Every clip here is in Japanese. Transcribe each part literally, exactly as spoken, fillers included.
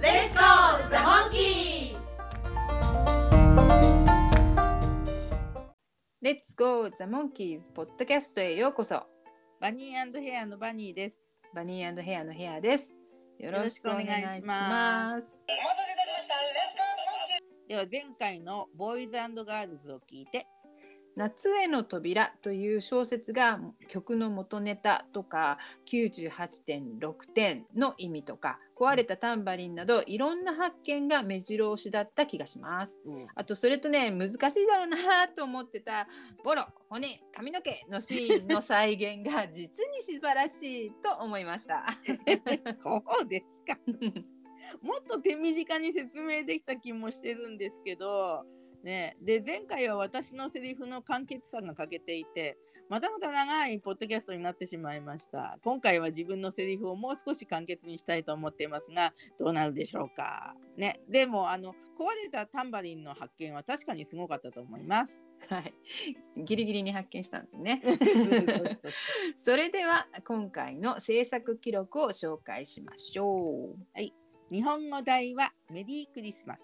レッツゴーザモンキーズ。レッツゴーザモンキーズポッドキャストへようこそ。バニー&ヘアのバニーです。バニー&ヘアのヘアです。よろしくお願いします。では前回の Boys and Girls を聞いて、夏への扉という小説が曲の元ネタとか きゅうじゅうはちてんろくてんの意味とか壊れたタンバリンなどいろんな発見が目白押しだった気がします、うん、あとそれとね難しいだろうなと思ってたボロ、骨、髪の毛のシーンの再現が実に素晴らしいと思いましたそうですかもっと手短に説明できた気もしてるんですけどね、で前回は私のセリフの簡潔さが欠けていてまたまた長いポッドキャストになってしまいました。今回は自分のセリフをもう少し簡潔にしたいと思っていますがどうなるでしょうか、ね、でもあの壊れたタンバリンの発見は確かにすごかったと思います、はい、ギリギリに発見したんですねそれでは今回の制作記録を紹介しましょう、はい、日本語題はメリークリスマス、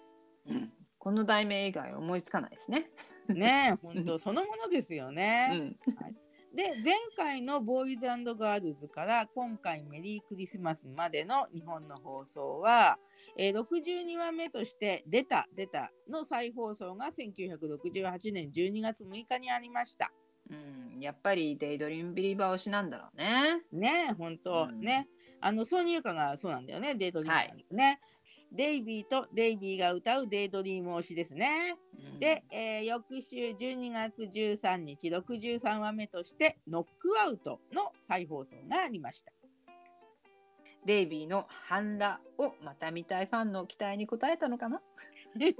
うんこの題名以外思いつかないですね。ねえ、本当そのものですよね。うんはい、で前回のボーイズ&ガールズから今回メリークリスマスまでの日本の放送は、えー、ろくじゅうにわめとして出た出たの再放送がせんきゅうひゃくろくじゅうはちねんじゅうにがつむいかにありました。うん、やっぱりデイドリームビリーバー推しなんだろうね。ねえ、本当、うん、ね。あの挿入歌がそうなんだよね、デイドリームなんだよね。はいデイビーとデイビーが歌うデイドリーム推しですね、うん、で、えー、翌週じゅうにがつじゅうさんにちろくじゅうさんわめとしてノックアウトの再放送がありました。デイビーの半裸をまた見たいファンの期待に応えたのかなデイ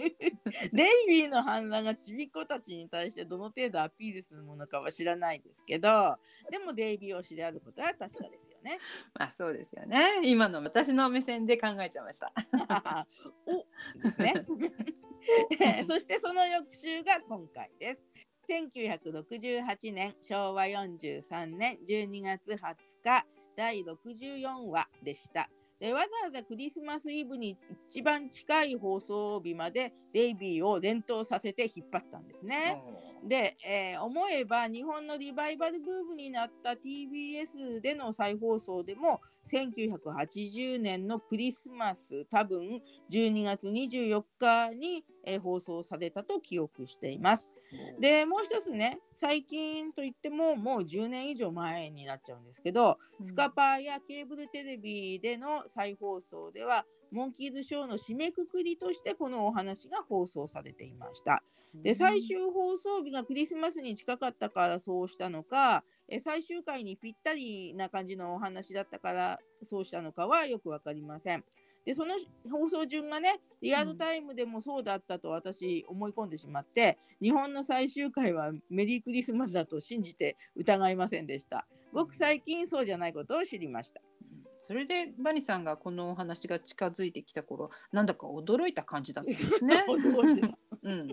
ビーの半裸がちびっ子たちに対してどの程度アピールするものかは知らないですけどでもデイビー推しであることは確かですよねまあそうですよね。今の私の目線で考えちゃいましたおですねそしてその翌週が今回です。せんきゅうひゃくろくじゅうはちねんしょうわよんじゅうさんねんじゅうにがつはつかだいろくじゅうよんわでした。でわざわざクリスマスイブに一番近い放送日までデイビーを連投させて引っ張ったんですね。で、えー、思えば日本のリバイバルブームになった ティービーエス での再放送でもせんきゅうひゃくはちじゅうねんのクリスマス多分じゅうにがつにじゅうよっかに、えー、放送されたと記憶しています。でもう一つね最近といってももうじゅうねんいじょうまえになっちゃうんですけど、うん、スカパーやケーブルテレビでの再放送ではモンキーズショーの締めくくりとしてこのお話が放送されていました。で最終放送日がクリスマスに近かったからそうしたのかえ最終回にぴったりな感じのお話だったからそうしたのかはよく分かりません。でその放送順がねリアルタイムでもそうだったと私思い込んでしまって、うん、日本の最終回はメリークリスマスだと信じて疑いませんでした。ごく最近そうじゃないことを知りました。それでバニさんがこのお話が近づいてきた頃なんだか驚いた感じだったんですね驚いてた、うん、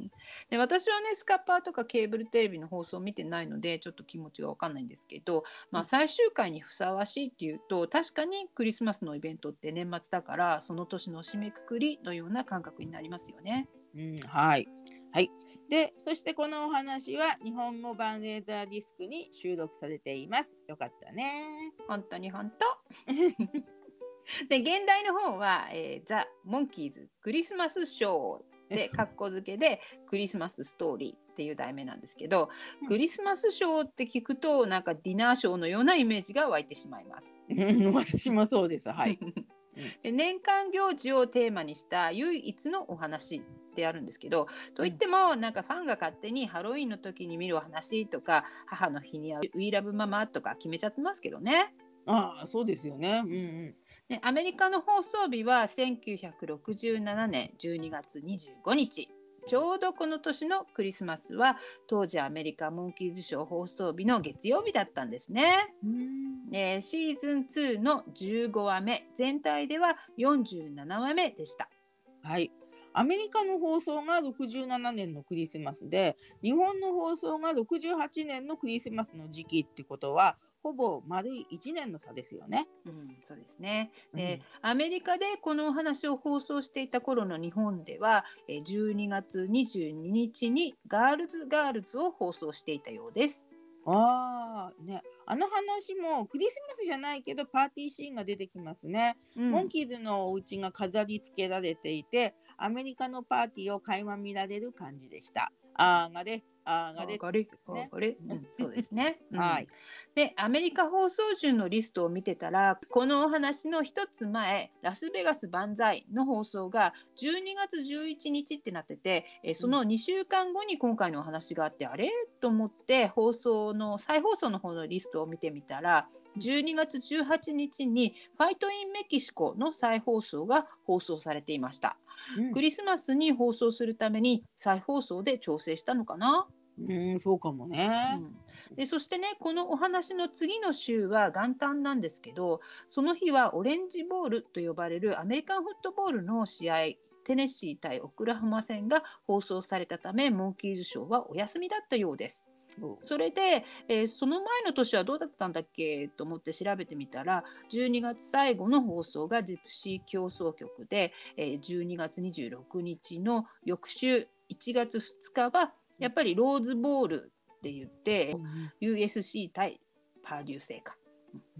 で私はねスカパーとかケーブルテレビの放送を見てないのでちょっと気持ちが分かんないんですけど、まあ、最終回にふさわしいっていうと確かにクリスマスのイベントって年末だからその年の締めくくりのような感覚になりますよね、うん、はいはい。でそしてこのお話は日本語版レーザーディスクに収録されています。よかったね。本当に本当で現代の方は、えー、ザ・モンキーズクリスマスショーでカッコ付けでクリスマスストーリーっていう題名なんですけどクリスマスショーって聞くとなんかディナーショーのようなイメージが湧いてしまいます私もそうです、はいで年間行事をテーマにした唯一のお話であるんですけどといってもなんかファンが勝手にハロウィンの時に見るお話とか母の日には We Love ママとか決めちゃってますけどね。ああそうですよね、うんうん、でアメリカの放送日はせんきゅうひゃくろくじゅうななねんじゅうにがつにじゅうごにち、ちょうどこの年のクリスマスは当時アメリカモンキーズショー放送日の月曜日だったんですね。うん、でシーズンツーのじゅうごわめ、全体ではよんじゅうななわめでした。はい、アメリカの放送がろくじゅうななねんのクリスマスで、日本の放送がろくじゅうはちねんのクリスマスの時期ってことは、ほぼ丸いちねんの差ですよね。うん、そうですね。で、うん、アメリカでこのお話を放送していた頃の日本では、じゅうにがつにじゅうににちにガールズガールズを放送していたようです。あーね、あの話もクリスマスじゃないけどパーティーシーンが出てきますね、うん、モンキーズのお家が飾り付けられていて、アメリカのパーティーを垣間見られる感じでした。あーがれあーがれあれあれ、うん、そうですね、うん、はい。でアメリカ放送順のリストを見てたら、このお話の一つ前、ラスベガス万歳の放送がじゅうにがつじゅういちにちってなってて、えそのにしゅうかんごに今回のお話があって、あれと思って放送の再放送の方のリストを見てみたら、じゅうにがつじゅうはちにちにファイトインメキシコの再放送が放送されていました、うん、クリスマスに放送するために再放送で調整したのかな。うん、そうかもね、うん、でそしてね、このお話の次の週は元旦なんですけど、その日はオレンジボールと呼ばれるアメリカンフットボールの試合、テネシー対オクラホマ戦が放送されたため、モンキーズショーはお休みだったようです。それで、えー、その前の年はどうだったんだっけと思って調べてみたら、じゅうにがつ最後の放送がジプシー競争曲で、えー、じゅうにがつにじゅうろくにちの翌週いちがつふつかはやっぱりローズボールって言って、うん、ユーエスシー 対パーデュー製か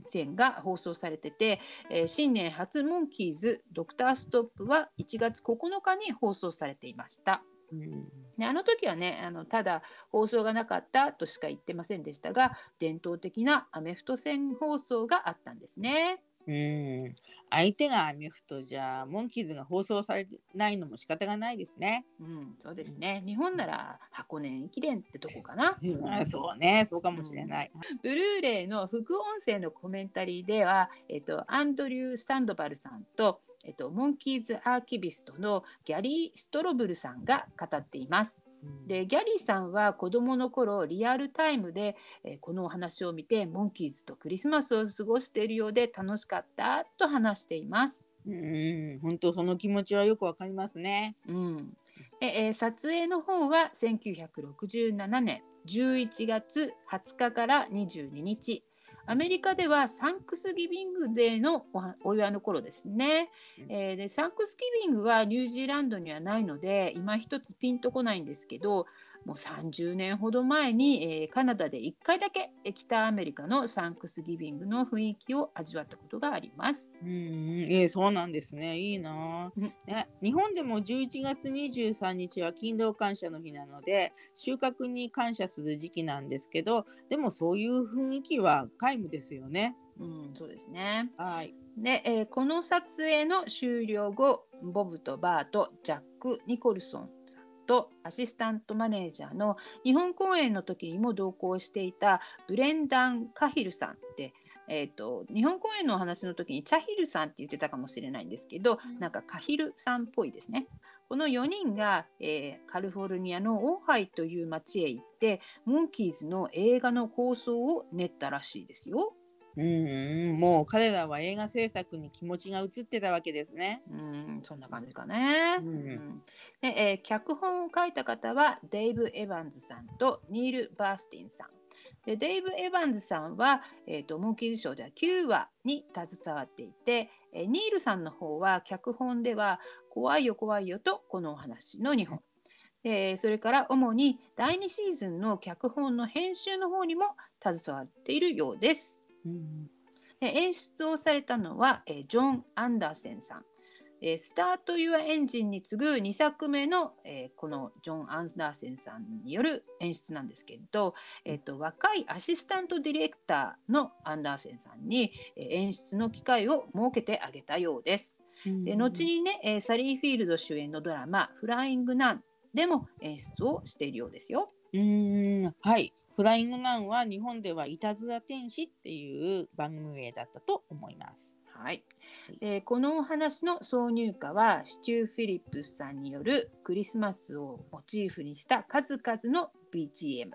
戦が放送されてて、えー、新年初モンキーズドクターストップはいちがつここのかに放送されていました。うん、であの時はね、あのただ放送がなかったとしか言ってませんでしたが、伝統的なアメフト戦放送があったんですね。うん、相手がアメフトじゃモンキーズが放送されないのも仕方がないですね。うん、そうですね、うん、日本なら箱根駅伝ってとこかな、うんうん、そうね、そうかもしれない、うん、ブルーレイの副音声のコメンタリーでは、えっと、アンドリュー・サンドバルさんと、えっと、モンキーズアーキビストのギャリー・ストロブルさんが語っています。でギャリーさんは子どもの頃リアルタイムで、えー、このお話を見てモンキーズとクリスマスを過ごしているようで楽しかったと話しています。うん、本当その気持ちはよくわかりますね、うん。えー、撮影の方はせんきゅうひゃくろくじゅうななねんじゅういちがつはつかからにじゅうににち、アメリカではサンクスギビングデーのお祝いの頃ですね、えー、でサンクスギビングはニュージーランドにはないので今一つピンとこないんですけど、もうさんじゅうねんほど前に、えー、カナダでいっかいだけ北アメリカのサンクスギビングの雰囲気を味わったことがあります。うん、えー、そうなんですね、いいな、うん、ね、日本でもじゅういちがつにじゅうさんにちは勤労感謝の日なので収穫に感謝する時期なんですけど、でもそういう雰囲気は皆無ですよね。うん、そうですね、はい。で、えー、この撮影の終了後、ボブとバーとジャック・ニコルソンさんとアシスタントマネージャーの日本公演の時にも同行していたブレンダン・カヒルさんって、えー、と日本公演のお話の時にチャヒルさんって言ってたかもしれないんですけど、なんかカヒルさんっぽいですね。このよにんが、えー、カリフォルニアのオーハイという町へ行ってモンキーズの映画の構想を練ったらしいですよ。うん、もう彼らは映画制作に気持ちが移ってたわけですね。うん、そんな感じかね、うんうん。で、えー、脚本を書いた方はデイブ・エヴァンズさんとニール・バースティンさんで、デイブ・エヴァンズさんは、えーと、モンキーズショーではきゅうわに携わっていて、えー、ニールさんの方は脚本では怖いよ怖いよとこのお話のにほん、うん、えー、それから主にだいにシーズンの脚本の編集の方にも携わっているようです。うん、で演出をされたのは、えー、ジョン・アンダーセンさん、えー、スタート・ユア・エンジンに次ぐにさくめの、えー、このジョン・アンダーセンさんによる演出なんですけど、えー、と若いアシスタントディレクターのアンダーセンさんに、えー、演出の機会を設けてあげたようです。で後にね、えー、サリー・フィールド主演のドラマフライング・ナンでも演出をしているようですよ。うーん、はい、フライングナンは日本ではいたずら天使っていう番組名だったと思います。はい、でこのお話の挿入歌はシチュー・フィリップスさんによるクリスマスをモチーフにした数々の ビージーエム、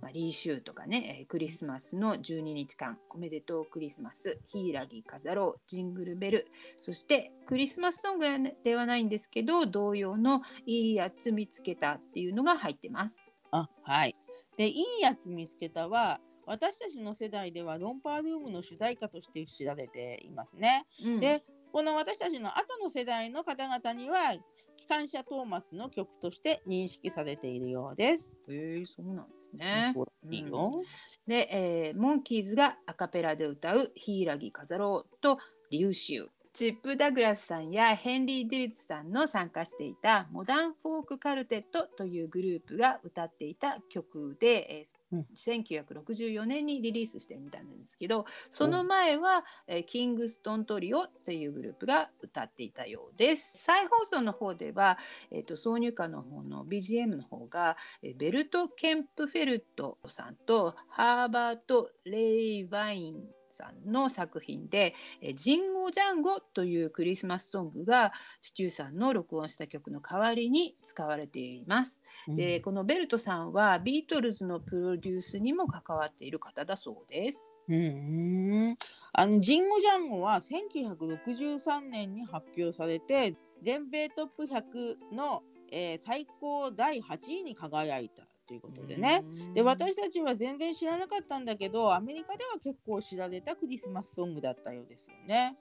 まあ、リーシューとかね、クリスマスのじゅうににちかん、おめでとうクリスマス、ヒイラギ飾ろう、ジングルベル、そしてクリスマスソングではないんですけど同様のいいやつ見つけたっていうのが入ってます。あ、はい、でいいやつ見つけたは私たちの世代ではロンパールームの主題歌として知られていますね、うん、でこの私たちの後の世代の方々には機関車トーマスの曲として認識されているようです。へえ、そうなんですね。そういいよ、うん、で、えー、モンキーズがアカペラで歌うヒイラギ飾ろうとリュウシュウ、チップ・ダグラスさんやヘンリー・ディルズさんの参加していたモダンフォーク・カルテットというグループが歌っていた曲で、うん、せんきゅうひゃくろくじゅうよねんにリリースしてみたんですけど、その前は、うん、キングストン・トリオというグループが歌っていたようです。再放送の方では、えー、と挿入歌の方の ビージーエム の方がベルト・ケンプフェルトさんとハーバート・レイ・ワインさんの作品で、ジンゴジャンゴというクリスマスソングがシチューさんの録音した曲の代わりに使われています、うん、でこのベルトさんはビートルズのプロデュースにも関わっている方だそうです。うーん、あのジンゴジャンゴはせんきゅうひゃくろくじゅうさんねんに発表されて全米トップひゃくの、えー、最高だいはちいに輝いたということでね。で私たちは全然知らなかったんだけどアメリカでは結構知られたクリスマスソングだったようですよね。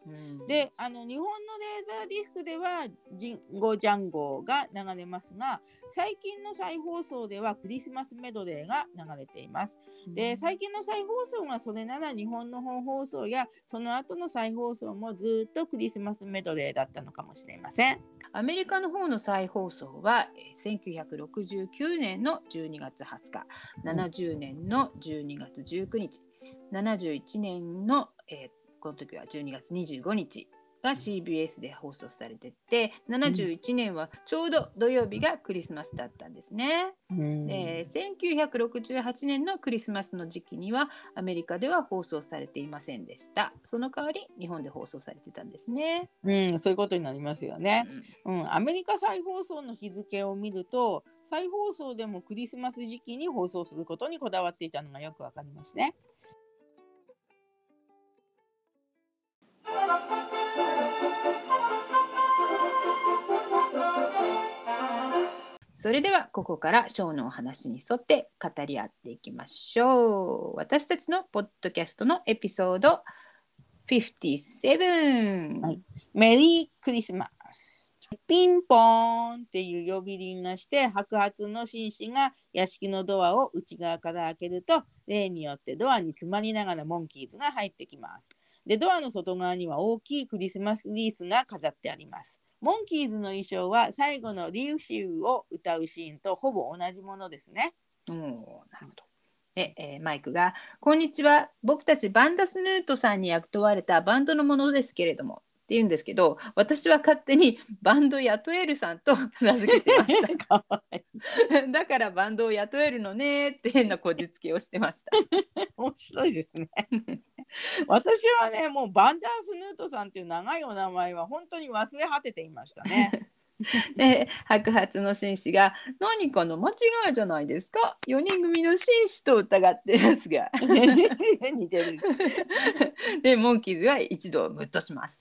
であの日本のレーザーディスクではジンゴジャンゴが流れますが、最近の再放送ではクリスマスメドレーが流れています。で最近の再放送がそれなら日本の本放送やその後の再放送もずっとクリスマスメドレーだったのかもしれません。アメリカの方の再放送はせんきゅうひゃくろくじゅうきゅうねんのじゅうにがつはつか、ななじゅうねんのじゅうにがつじゅうくにち、ななじゅういちねんの、えー、この時はじゅうにがつにじゅうごにちが シービーエス で放送されてて、ななじゅういちねんはちょうど土曜日がクリスマスだったんですね、うんえー、せんきゅうひゃくろくじゅうはちねんのクリスマスの時期にはアメリカでは放送されていませんでした。その代わり日本で放送されてたんですね、うん、そういうことになりますよね、うんうん、アメリカ再放送の日付を見ると再放送でもクリスマス時期に放送することにこだわっていたのがよくわかりますね。それではここからショーのお話に沿って語り合っていきましょう。私たちのポッドキャストのエピソードごじゅうなな、はい、メリークリスマス。ピンポーンっていう呼び鈴がして白髪の紳士が屋敷のドアを内側から開けると、例によってドアに詰まりながらモンキーズが入ってきます。でドアの外側には大きいクリスマスリースが飾ってあります。モンキーズの衣装は最後のリュウシュウを歌うシーンとほぼ同じものですね。おー、なるほど。で、えー、マイクがこんにちは、僕たちバンダスヌートさんに雇われたバンドのものですけれどもって言うんですけど、私は勝手にバンド雇えるさんと名付けてましたかわいいだからバンドを雇えるのねって変なこじつけをしてました面白いですね私はねもうバンダースヌートさんっていう長いお名前は本当に忘れ果てていましたねで白髪の紳士が何かの間違いじゃないですか、よにん組の紳士と疑ってますが似てるでモンキーズは一度ムッとします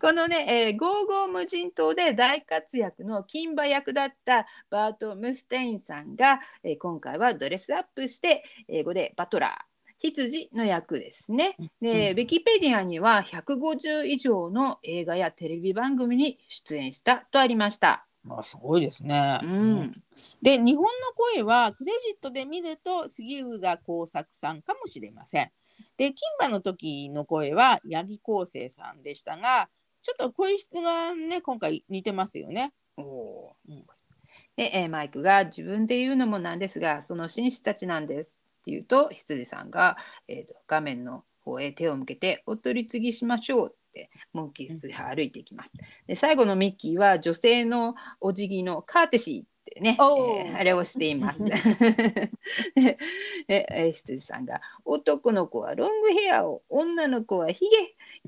このね、えー、ゴーゴー無人島で大活躍の金馬役だったバート・ムステインさんが、えー、今回はドレスアップして英語でバトラー羊の役ですね。で、ウィキペディアにはひゃくごじゅういじょうの映画やテレビ番組に出演したとありました。あ、すごいですね、うん、で日本の声はクレジットで見ると杉浦耕作さんかもしれません。で金馬の時の声は八木滉生さんでしたが、ちょっと声質がね今回似てますよね。お、うん、でマイクが自分で言うのもなんですがその紳士たちなんですっていうと、羊さんが、えー、と画面の方へ手を向けてお取り次ぎしましょうってモンキーズが歩いていきます。で最後のミッキーは女性のお辞儀のカーテシーっってね、えー、あれをしていますえ、羊さんが男の子はロングヘアを、女の子はヒゲ、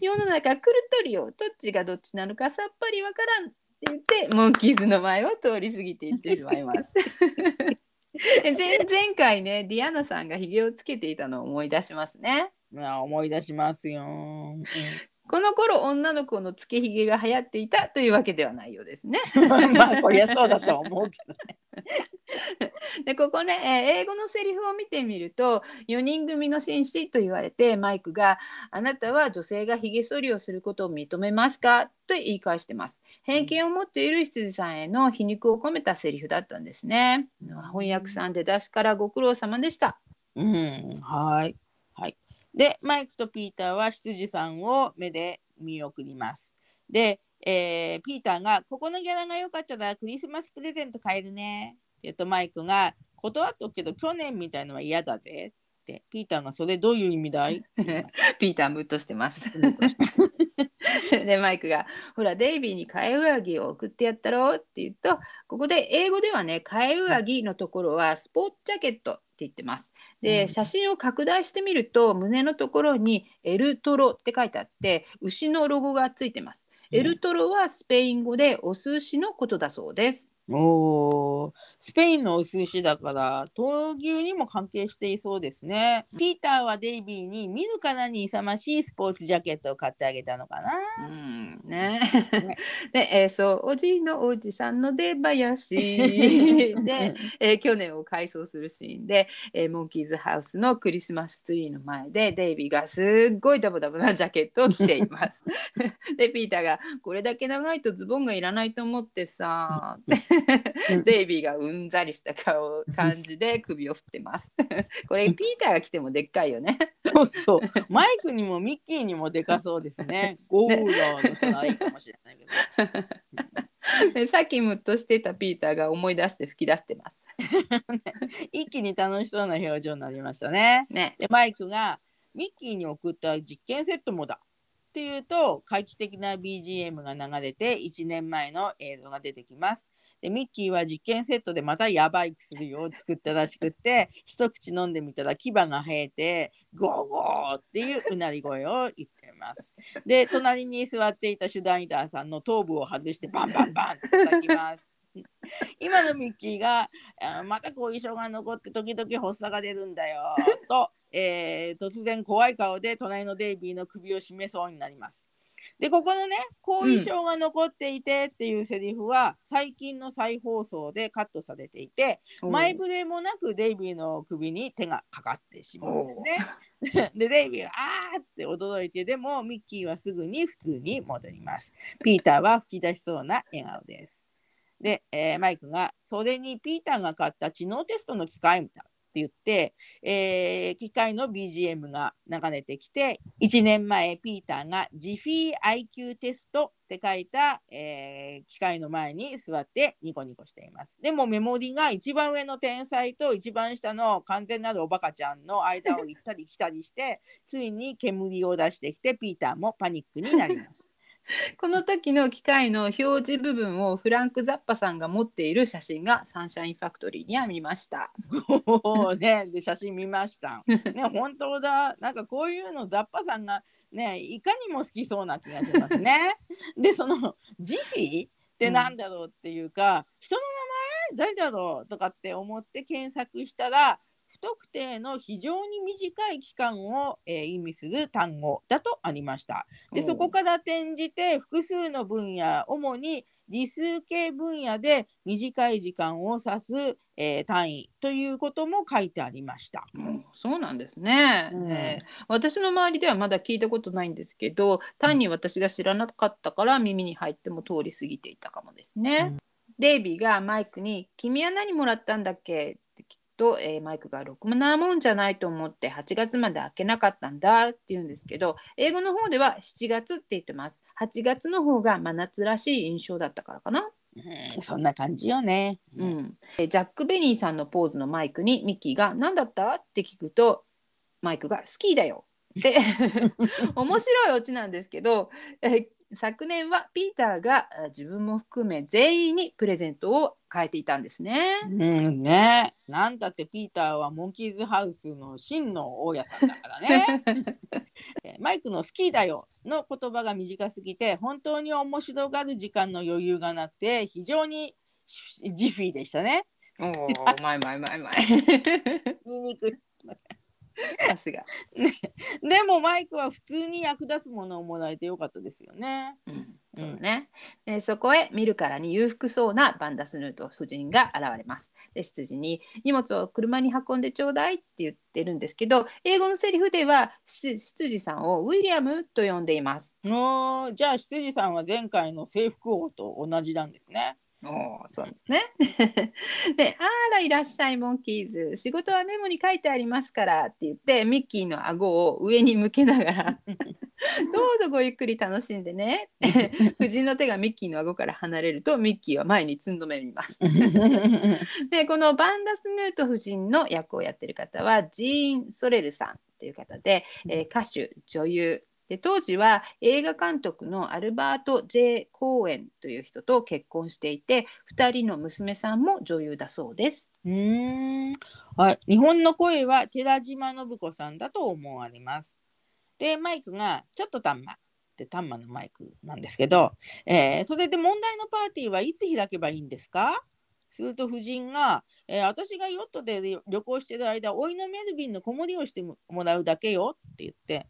世の中狂っとるよ、どっちがどっちなのかさっぱりわからんって言ってモンキーズの前を通り過ぎていってしまいます前, 前回ねディアナさんがひげをつけていたのを思い出しますね。あ、思い出しますよ、うん、この頃女の子のつけひげが流行っていたというわけではないようですねまあこりゃそうだと思うけどねでここね、えー、英語のセリフを見てみるとよにん組の紳士と言われてマイクがあなたは女性がひげ剃りをすることを認めますかと言い返してます。偏見を持っている羊さんへの皮肉を込めたセリフだったんですね。翻訳さん出だしからご苦労様でした、うん、はい、はい、でマイクとピーターは羊さんを目で見送ります。で、えー、ピーターがここのギャラが良かったらクリスマスプレゼント買えるねえっと、マイクが断っとくけど去年みたいのは嫌だぜってピーターがそれどういう意味だいピータームッとしてますでマイクがほらデイビーに替え上着を送ってやったろうって言うとここで英語ではね替え上着のところはスポーツジャケットって言ってます。で写真を拡大してみると胸のところにエルトロって書いてあって牛のロゴがついてます。エルトロはスペイン語でお寿司のことだそうです。おスペインのお寿司だから闘牛にも関係していそうですね。ピーターはデイビーに見るからに勇ましいスポーツジャケットを買ってあげたのかな、うんねねでえー、そうおじいのおじさんの出囃子で、えー、去年を改装するシーンで、えー、モンキーズハウスのクリスマスツリーの前でデイビーがすっごいダボダボなジャケットを着ていますでピーターがこれだけ長いとズボンがいらないと思ってさってデイビーがうんざりした顔感じで首を振ってますこれピーターが来てもでっかいよねそうそうマイクにもミッキーにもでかそうですねゴーラーの人はいいかもしれないけどさっきムッとしてたピーターが思い出して吹き出してます一気に楽しそうな表情になりましたね。ねでマイクがミッキーに送った実験セットもだっていうと画期的な ビージーエム が流れていちねんまえの映像が出てきます。でミッキーは実験セットでまたやばい薬を作ったらしくって一口飲んでみたら牙が生えてゴーゴーっていううなり声を言ってます。で隣に座っていたシュダイダーさんの頭部を外してバンバンバンって叩きます今のミッキーがまた後遺症が残って時々発作が出るんだよと、えー、突然怖い顔で隣のデイビーの首を絞めそうになります。でここのね後遺症が残っていてっていうセリフは、うん、最近の再放送でカットされていて、うん、前触れもなくデイビーの首に手がかかってしまうんですねでデイビーはあーって驚いてでもミッキーはすぐに普通に戻ります。ピーターは吹き出しそうな笑顔です。で、えー、マイクがそれにピーターが買った知能テストの機械みたいって言って、えー、機械の ビージーエム が流れてきていちねんまえピーターがジフィー アイキュー テストって書いた、えー、機械の前に座ってニコニコしています。でもメモリが一番上の天才と一番下の完全なるおバカちゃんの間を行ったり来たりしてついに煙を出してきてピーターもパニックになりますこの時の機械の表示部分をフランク・ザッパさんが持っている写真がサンシャインファクトリーには見ましたね、で写真見ました、ね、本当だ。なんかこういうのザッパさんが、ね、いかにも好きそうな気がしますねでそのジフィってなんだろうっていうか、うん、人の名前誰だろうとかって思って検索したら不特定の非常に短い期間を、えー、意味する単語だとありました。でそこから転じて複数の分野主に理数系分野で短い時間を指す、えー、単位ということも書いてありました。そうなんですね、うんえー、私の周りではまだ聞いたことないんですけど単に私が知らなかったから耳に入っても通り過ぎていたかもですね、うん、デイビーがマイクに君は何もらったんだっけとえー、マイクがろくなもんじゃないと思ってはちがつまで開けなかったんだって言うんですけど英語の方ではしちがつって言ってます。はちがつの方が真夏らしい印象だったからかな、うん、そんな感じよね、うん、ジャック・ベニーさんのポーズのマイクにミッキーが何だったって聞くとマイクがスキーだよって面白いオチなんですけど、えー昨年はピーターが自分も含め全員にプレゼントを変えていたんですね。うんね。なんだってピーターはモンキーズハウスの真の大家さんだからね。マイクの好きだよの言葉が短すぎて本当に面白がる時間の余裕がなくて非常にジフィーでしたね。おー、まいまいまいまい。言いにくい。さすが、ね、でもマイクは普通に役立つものをもらえてよかったですよね、うん、そうね、うん、でそこへ見るからに裕福そうなバンダスヌート夫人が現れます。で執事に荷物を車に運んでちょうだいって言ってるんですけど、英語のセリフでは執事さんをウィリアムと呼んでいます。お、じゃあ執事さんは前回の征服王と同じなんですね。お、そうですね。で、あらいらっしゃいモンキーズ、仕事はメモに書いてありますからって言ってミッキーの顎を上に向けながらどうぞごゆっくり楽しんでね。夫人の手がミッキーの顎から離れるとミッキーは前につんどめみますで、このバンダスヌート夫人の役をやってる方はジーン・ソレルさんという方で、えー、歌手、女優で、当時は映画監督のアルバート・ジェイ・コーエンという人と結婚していて、ふたりの娘さんも女優だそうです。うーん、はい、日本の声は寺島信子さんだと思われます。でマイクがちょっとたんまってたんまのマイクなんですけど、えー、それで問題のパーティーはいつ開けばいいんですか、すると夫人が、えー、私がヨットで旅行してる間甥のメルビンの子守りをしてもらうだけよって言って、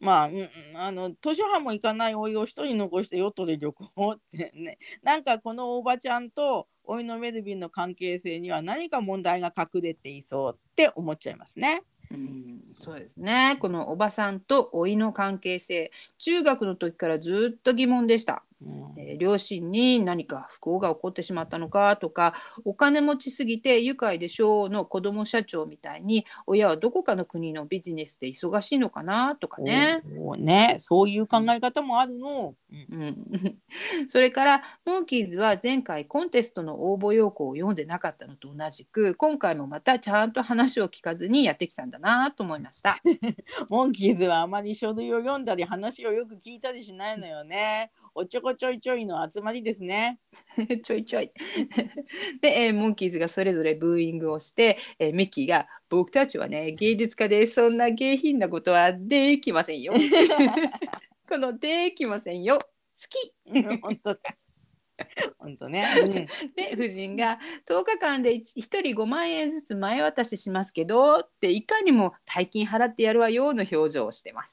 まあ、うん、あの図書館も行かない甥を一人残してヨットで旅行ってね、なんかこのおばちゃんと甥のメルビンの関係性には何か問題が隠れていそうって思っちゃいますね。うん、そうですね。このおばさんと甥の関係性、中学の時からずっと疑問でした、うん、えー、両親に何か不幸が起こってしまったのかとか、お金持ちすぎて愉快でしょうの子供社長みたいに親はどこかの国のビジネスで忙しいのかなとかね、そうね、そういう考え方もあるの、うんうん、それからモンキーズは前回コンテストの応募要項を読んでなかったのと同じく、今回もまたちゃんと話を聞かずにやってきたんだなと思いましたモンキーズはあまり書類を読んだり話をよく聞いたりしないのよね。おちょこちょいちょいの集まりですねちょいちょいで、えー、モンキーズがそれぞれブーイングをして、えー、ミッキーが僕たちはね芸術家でそんな下品なことはできませんよこのできませんよ好き本当だ本当ね、うん、で夫人がとおかかんで ひとりごまんえんずつ前渡ししますけどっていかにも大金払ってやるわよの表情をしてます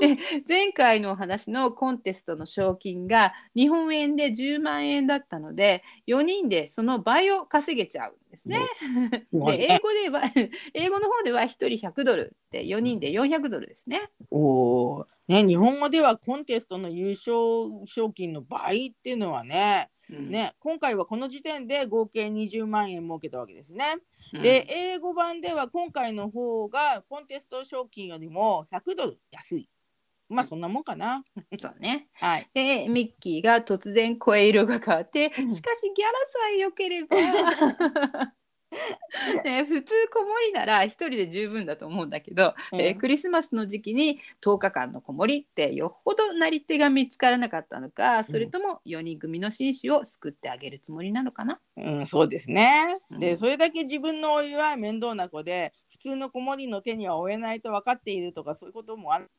で前回のお話のコンテストの賞金が日本円でじゅうまんえんだったのでよにんでその倍を稼げちゃうんですねで英語では英語の方ではひとりひゃくドルでよにんでよんひゃくドルですね。おーね、日本語ではコンテストの優勝賞金の倍っていうのはね、うん、ね、今回はこの時点で合計にじゅうまんえん儲けたわけですね、うん、で英語版では今回の方がコンテスト賞金よりもひゃくドル安い。まあそんなもんかなそうね、はい、でミッキーが突然声色が変わってしかしギャラさえ良ければね、普通子守なら一人で十分だと思うんだけど、うん、えー、クリスマスの時期にとおかかんの子守ってよほどなり手が見つからなかったのか、それともよにん組の紳士を救ってあげるつもりなのかな、うんうん、そうですね、うん、でそれだけ自分の甥は面倒な子で普通の子守の手には負えないと分かっているとかそういうこともある。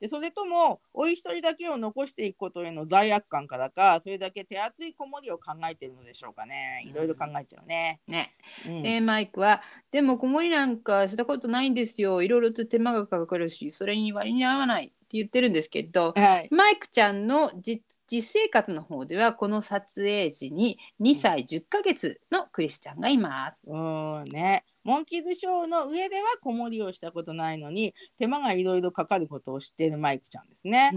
でそれとも甥一人だけを残していくことへの罪悪感からか、それだけ手厚い子守を考えているのでしょうかね。いろいろ考えちゃうね。ね、うん、でマイクはでも子守なんかしたことないんですよ、いろいろと手間がかかるしそれに割に合わないって言ってるんですけど、はい、マイクちゃんの 実, 実生活の方ではこの撮影時ににさいじゅっかげつのクリスちゃんがいます、うん、ね、モンキーズショーの上では子守りをしたことないのに手間がいろいろかかることを知っているマイクちゃんですね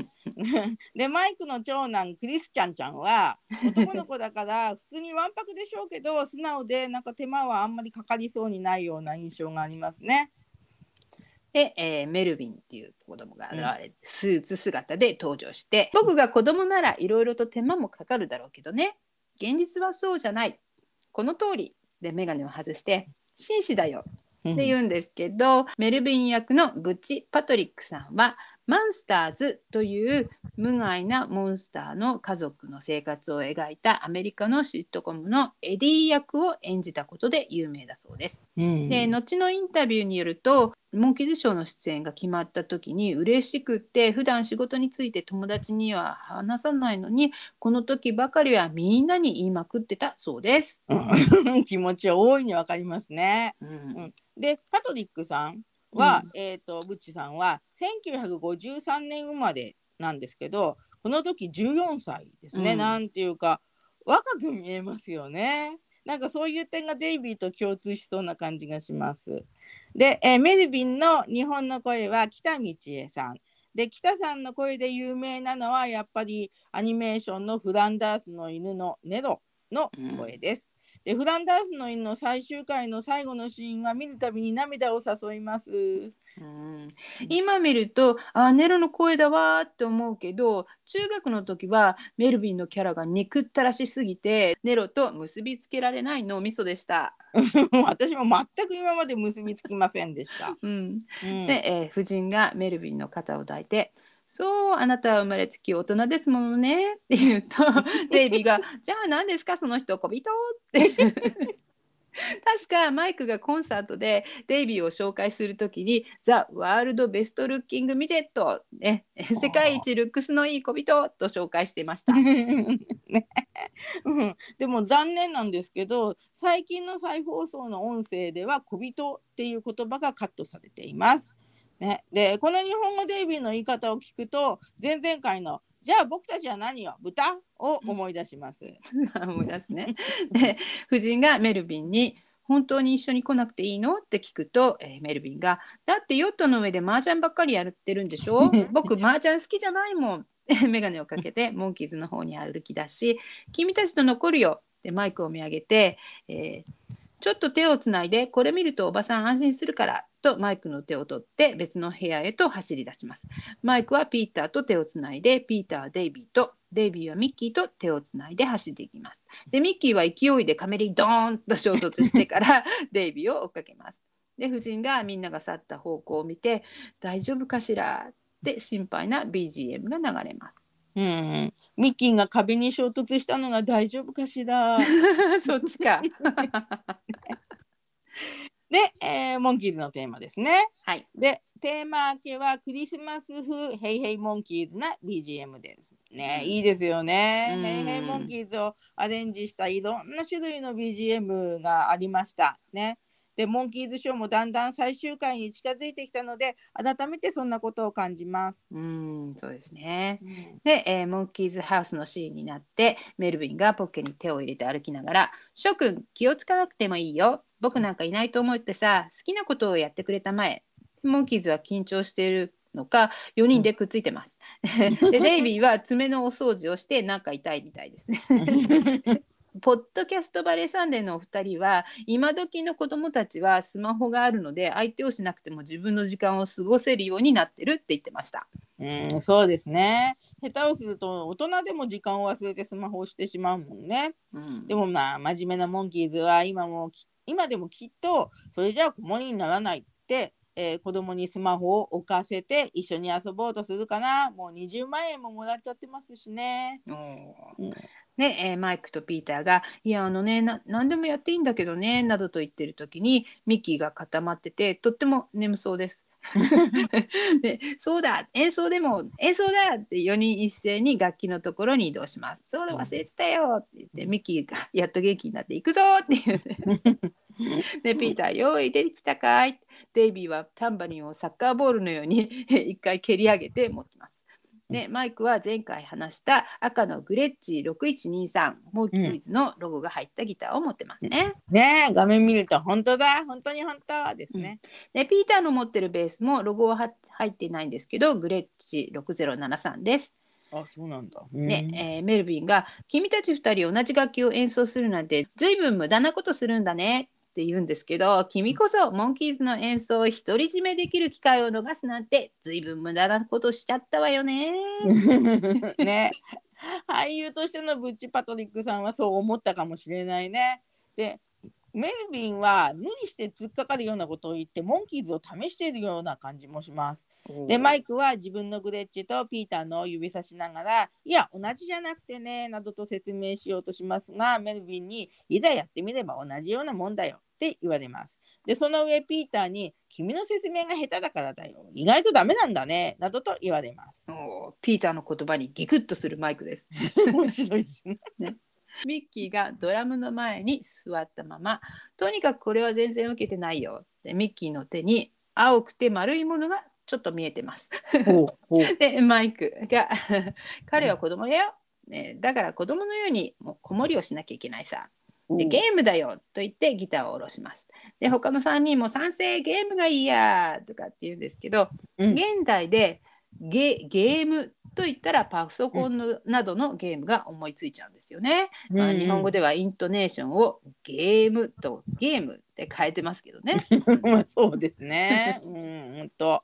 でマイクの長男クリスちゃんちゃんは男の子だから普通にわんぱくでしょうけど素直でなんか手間はあんまりかかりそうにないような印象がありますね。で、えー、メルビンっていう子供が現れ、うん、スーツ姿で登場して僕が子供ならいろいろと手間もかかるだろうけどね、現実はそうじゃない、この通りでメガネを外して紳士だよって言うんですけど、うん、メルビン役のブッチ・パトリックさんはマンスターズという無害なモンスターの家族の生活を描いたアメリカのシットコムのエディ役を演じたことで有名だそうです、うん、で後のインタビューによるとモンキーズショーの出演が決まった時に嬉しくって、普段仕事について友達には話さないのにこの時ばかりはみんなに言いまくってたそうです、うん、気持ちは大いにわかりますね、うんうん、でパトリックさんは、うん、えーと、ブッチさんはせんきゅうひゃくごじゅうさんねん生まれなんですけど、この時じゅうよんさいですね、うん、なんていうか若く見えますよね。なんかそういう点がデイビーと共通しそうな感じがします。で、えー、メルビンの日本の声は北道恵さんで、北さんの声で有名なのはやっぱりアニメーションのフランダースの犬のネロの声です、うん、でフランダースの犬の最終回の最後のシーンは見るたびに涙を誘います、うん、今見るとあネロの声だわって思うけど、中学の時はメルビンのキャラが憎ったらしすぎてネロと結びつけられない脳みそでした私も全く今まで結びつきませんでした、うんうん、で、えー、夫人がメルビンの肩を抱いて、そうあなたは生まれつき大人ですものねって言うとデイビーがじゃあ何ですかその人小人って確かマイクがコンサートでデイビーを紹介するときにザ・ワールド・ベスト・ルッキング・ミジェット、ね、世界一ルックスのいい小人と紹介してました、ねうん、でも残念なんですけど最近の再放送の音声では小人っていう言葉がカットされています、ね、でこの日本語デイビーの言い方を聞くと前々回のじゃあ僕たちは何よ豚を思い出します思い出すねで夫人がメルビンに本当に一緒に来なくていいのって聞くと、えー、メルビンがだってヨットの上で麻雀ばっかりやってるんでしょ僕麻雀好きじゃないもんメガネをかけてモンキーズの方に歩き出し君たちと残るよってマイクを見上げて、えー、ちょっと手をつないでこれ見るとおばさん安心するからとマイクの手を取って別の部屋へと走り出します。マイクはピーターと手をつないで、ピーターはデイビーと、デイビーはミッキーと手をつないで走っていきます。でミッキーは勢いでカメにドーンと衝突してからデイビーを追っかけます。で夫人がみんなが去った方向を見て大丈夫かしらって心配な ビージーエム が流れます。うん、ミッキーが壁に衝突したのが大丈夫かしらそっちかで、えー、モンキーズのテーマですね、はい、でテーマ明けはクリスマス風ヘイヘイモンキーズな ビージーエム ですね、いいですよね。ヘイヘイモンキーズをアレンジしたいろんな種類の ビージーエム がありましたね。でモンキーズショーもだんだん最終回に近づいてきたので改めてそんなことを感じます。うんそうですね、うん、で、えー、モンキーズハウスのシーンになってメルビンがポッケに手を入れて歩きながらショ君気をつかなくてもいいよ僕なんかいないと思ってさ好きなことをやってくれたまえ。モンキーズは緊張しているのかよにんでくっついてます、うん、でデイビーは爪のお掃除をしてなんか痛いみたいですねポッドキャストバレーサンデーのお二人は今時の子どもたちはスマホがあるので相手をしなくても自分の時間を過ごせるようになってるって言ってました。うんそうですね、下手をすると大人でも時間を忘れてスマホをしてしまうもんね、うん、でもまあ真面目なモンキーズは今も今でもきっとそれじゃあ子守にならないって、えー、子どもにスマホを置かせて一緒に遊ぼうとするかな。もうにじゅうまんえんももらっちゃってますしね。うんで、えー、マイクとピーターがいやあのねな何でもやっていいんだけどねなどと言ってる時にミッキーが固まっててとっても眠そうですでそうだ演奏でも演奏だってよにん一斉に楽器のところに移動します。そうだ忘れてたよって言ってミッキーがやっと元気になっていくぞって言ってでピーター用意できたかい。デイビーはタンバリンをサッカーボールのように一回蹴り上げて持ってます。でマイクは前回話した赤のグレッチろくいちにさんモンキーズのロゴが入ったギターを持ってますね、うん、ね画面見ると本当だ本当に本当ですね、うん、でピーターの持ってるベースもロゴは入ってないんですけどグレッチろくぜろななさんです。あそうなんだ、うんねえー、メルビンが君たちふたり同じ楽器を演奏するなんてずいぶん無駄なことするんだねって言うんですけど君こそモンキーズの演奏を独り占めできる機会を逃すなんてずいぶん無駄なことしちゃったわよ ね, ね俳優としてのブッチ・パトリックさんはそう思ったかもしれないね。でメルビンは無理して突っかかるようなことを言ってモンキーズを試しているような感じもします。でマイクは自分のグレッチェとピーターの指差しながら、いや同じじゃなくてねなどと説明しようとしますが、メルビンにいざやってみれば同じようなもんだよって言われます。でその上ピーターに君の説明が下手だからだよ、意外とダメなんだねなどと言われます。おピーターの言葉にギクッとするマイクです。面白いです ね, ねミッキーがドラムの前に座ったまま、とにかくこれは全然受けてないよ。でミッキーの手に青くて丸いものがちょっと見えてますでマイクが彼は子供だよ、ね、だから子供のようにもう子守りをしなきゃいけないさ。でゲームだよと言ってギターを下ろします。で他のさんにんも賛成、ゲームがいいやとかって言うんですけど、うん、現代で ゲ, ゲームと言ったらパソコンの、うん、などのゲームが思いついちゃうんですよね、うんまあ、日本語ではイントネーションをゲームとゲームって変えてますけどねそうですねうんと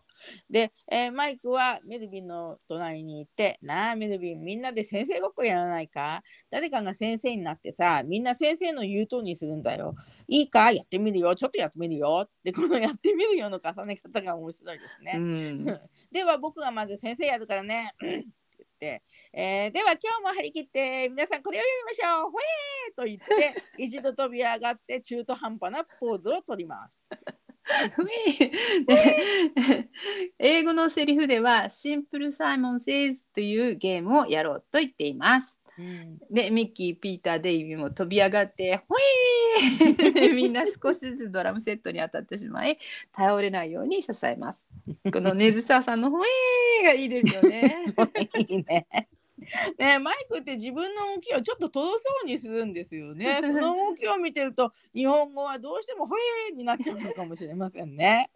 で、えー、マイクはメルビンの隣に行って、なあメルビンみんなで先生ごっこやらないか、誰かが先生になってさ、みんな先生の言う通りにするんだよ、いいかやってみるよ、ちょっとやってみるよってこのやってみるよの重ね方が面白いですね、うん、では僕がまず先生やるからね、うん、って言って、えー、では今日も張り切って皆さんこれをやりましょう、ほえーと言って一度飛び上がって中途半端なポーズをとります英語のセリフではシンプルサイモンセイズというゲームをやろうと言っています、うん、でミッキー、ピーター、デイビーも飛び上がってほえみんな少しずつドラムセットに当たってしまい倒れないように支えます。この根津沢さんのほえがいいですよねいいねね、マイクって自分の動きをちょっととどそうにするんですよね。その動きを見てると日本語はどうしてもほえーになっちゃうのかもしれませんね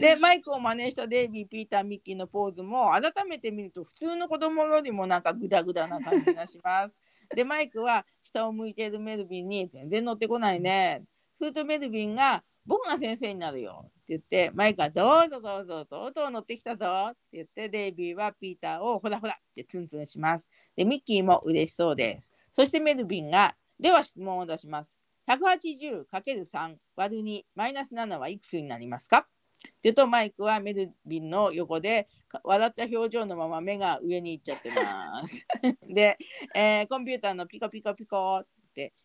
でマイクを真似したデイビー、ピーター、ミッキーのポーズも改めて見ると普通の子供よりもなんかグダグダな感じがしますでマイクは下を向いているメルビンに全然乗ってこないね。するとメルビンが僕が先生になるよって言って、マイクはどうぞどうぞどうぞ乗ってきたぞって言って、デイビーはピーターをほらほらってツンツンします。でミッキーも嬉しそうです。そしてメルビンがでは質問を出します。 ひゃくはちじゅうかけるさん 割るにマイナスななはいくつになりますかって言うと、マイクはメルビンの横で笑った表情のまま目が上に行っちゃってますで、えー、コンピューターのピコピコピコ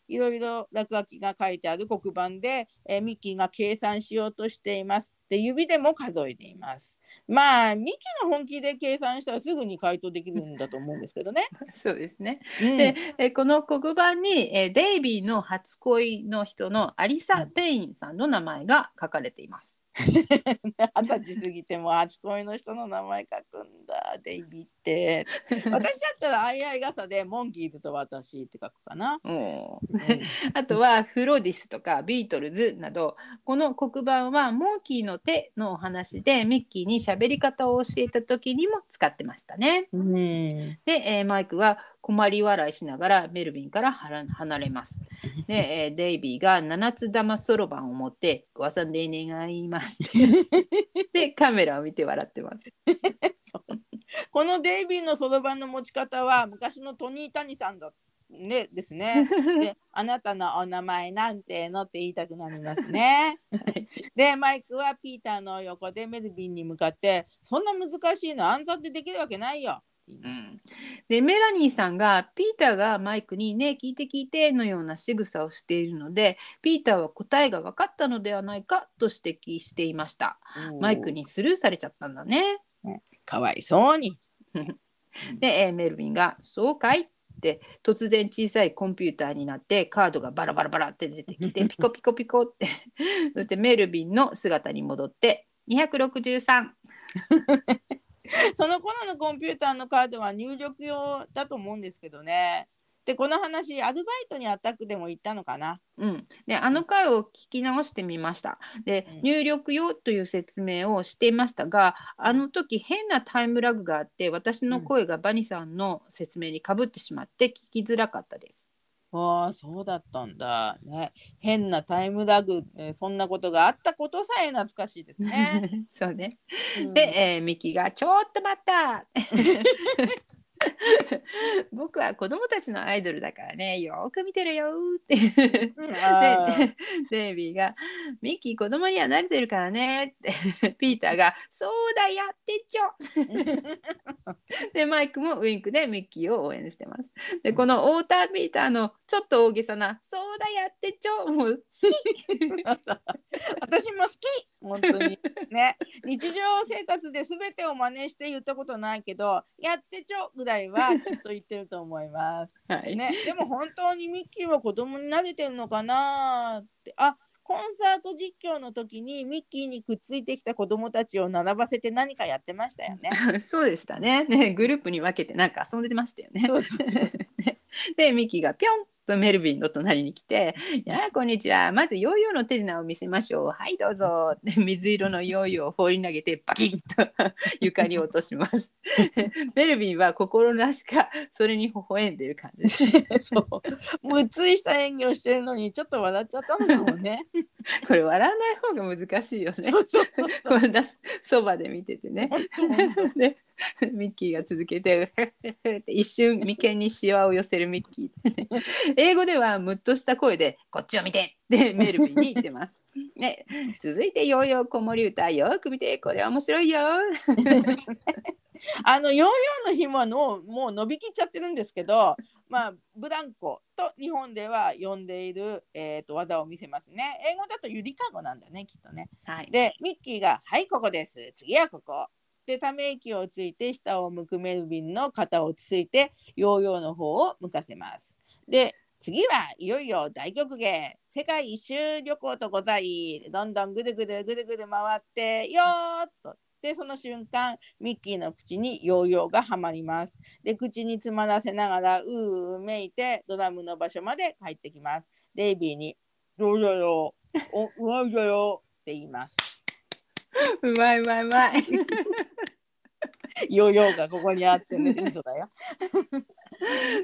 いろいろ落書きが書いてある黒板で、えー、ミッキーが計算しようとしています。で指でも数えています。まあミッキーが本気で計算したらすぐに回答できるんだと思うんですけどねそうですね、うん、でえこの黒板に、えー、デイビーの初恋の人のアリサ・ペインさんの名前が書かれています二十歳過ぎても初恋の人の名前書くんだデイビーって私だったらあいあい傘でモンキーズと私って書くかな、うんうん、あとはフロディスとかビートルズなど、この黒板はモンキーの手のお話でミッキーに喋り方を教えた時にも使ってましたね、うん、で、えー、マイクは困り笑いしながらメルビンから離れます。で、えー、デイビーが七つ玉そろばんを持ってご破産で願いましてでカメラを見て笑ってますこのデイビーのそろばんの持ち方は昔のトニー・タニさんだったね、ですねであなたのお名前なんてのって言いたくなりますね、はい、でマイクはピーターの横でメルビンに向かってそんな難しいの暗算ってできるわけないよ、うん、でメラニーさんがピーターがマイクにね聞いて聞いてのような仕草をしているので、ピーターは答えが分かったのではないかと指摘していました。マイクにスルーされちゃったんだね、ね、かわいそうにで、えー、メルビンがそうかいで突然小さいコンピューターになってカードがバラバラバラって出てきてピコピコピコってそしてメルビンの姿に戻ってにひゃくろくじゅうさん その頃のコンピューターのカードは入力用だと思うんですけどね。でこの話アルバイトにアタックでも言ったのかな、うん、であの回を聞き直してみました。で入力用という説明をしていましたが、あの時変なタイムラグがあって私の声がバニさんの説明にかぶってしまって聞きづらかったです、うん、ああそうだったんだ、ね、変なタイムラグ、えー、そんなことがあったことさえ懐かしいですねそうね、うん、で、えー、ミキがちょっと待った僕は子供たちのアイドルだからね、よく見てるよってデイビーが、ミッキー子供には慣れてるからねってピーターが、そうだやってちょでマイクもウインクでミッキーを応援してます。でこのウォーターピーターのちょっと大げさなそうだやってちょもう好き私も好き本当にね、日常生活で全てを真似して言ったことないけど、やってちょぐらいはちょっと言ってると思います、はいね、でも本当にミッキーは子供に慣れてるのかなって、あ、コンサート実況の時にミッキーにくっついてきた子供たちを並ばせて何かやってましたよねそうでしたね、ね、グループに分けてなんか遊んでましたよね。そうそうそうでミッキーがピョンとメルビンの隣に来て、いやこんにちは、まずヨーヨーの手品を見せましょう、はいどうぞって水色のヨーヨーを放り投げてバキンと床に落としますメルビンは心なしかそれに微笑んでる感じそうむっついした演技をしてるのにちょっと笑っちゃったんだもんねこれ笑わない方が難しいよねそばで見ててねでミッキーが続けて一瞬眉間にシワを寄せるミッキー英語ではムッとした声でこっちを見てってメルビンに言ってますね、続いてヨーヨー子守歌よく見てこれ面白いよあのヨーヨーの紐はのもう伸びきっちゃってるんですけど、まあ、ブランコと日本では呼んでいる、えー、と技を見せますね。英語だとゆりかごなんだねきっとね、はい、でミッキーがはいここです次はここでため息をついて下を向くメルビンの肩をついてヨーヨーの方を向かせます。で次はいよいよ大曲芸世界一周旅行とござい、どんどんぐるぐるぐるぐる回ってよーっと、でその瞬間ミッキーの口にヨーヨーがはまります。で口に詰まらせながらうーめいてドラムの場所まで帰ってきます。デイビーにヨーヨーヨーおうまいヨーヨーって言います。うまいうまいうまいヨーヨーがここにあってね嘘だよ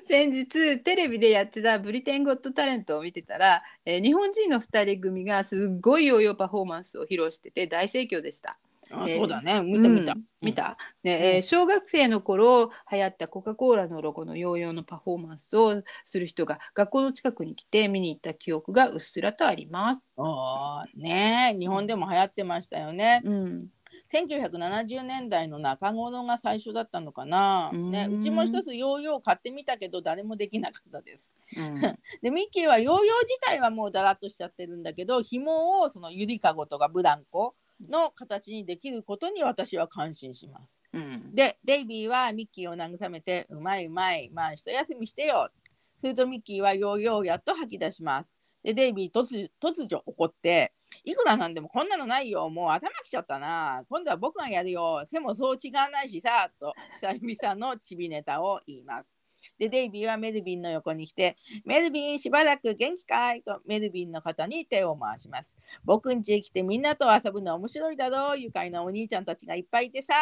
先日テレビでやってたブリテンゴットタレントを見てたら、えー、日本人のふたり組がすごいヨーヨーパフォーマンスを披露してて大盛況でした。あ、えー、そうだね見た見た、うん、見た、ねえー、小学生の頃流行ったコカ・コーラのロゴのヨーヨーのパフォーマンスをする人が学校の近くに来て見に行った記憶がうっすらとあります。あ、ね、日本でも流行ってましたよね、うん、せんきゅうひゃくななじゅうねんだいの中頃が最初だったのかな、ね、うちも一つヨーヨー買ってみたけど誰もできなかったです、うん、でミッキーはヨーヨー自体はもうだらっとしちゃってるんだけど、紐をそのゆりかごとかブランコの形にできることに私は感心します、うん、でデイビーはミッキーを慰めてうまいうまい、まあ一休みしてよ、するとミッキーはヨーヨーをやっと吐き出します。でデイビー突如怒って、いくらなんでもこんなのないよ、もう頭きちゃったな、今度は僕がやるよ、背もそう違わないしさと久々のチビネタを言います。でデイビーはメルビンの横に来て、メルビンしばらく元気かいとメルビンの肩に手を回します。僕ん家へ来てみんなと遊ぶの面白いだろう、愉快なお兄ちゃんたちがいっぱいいてさ、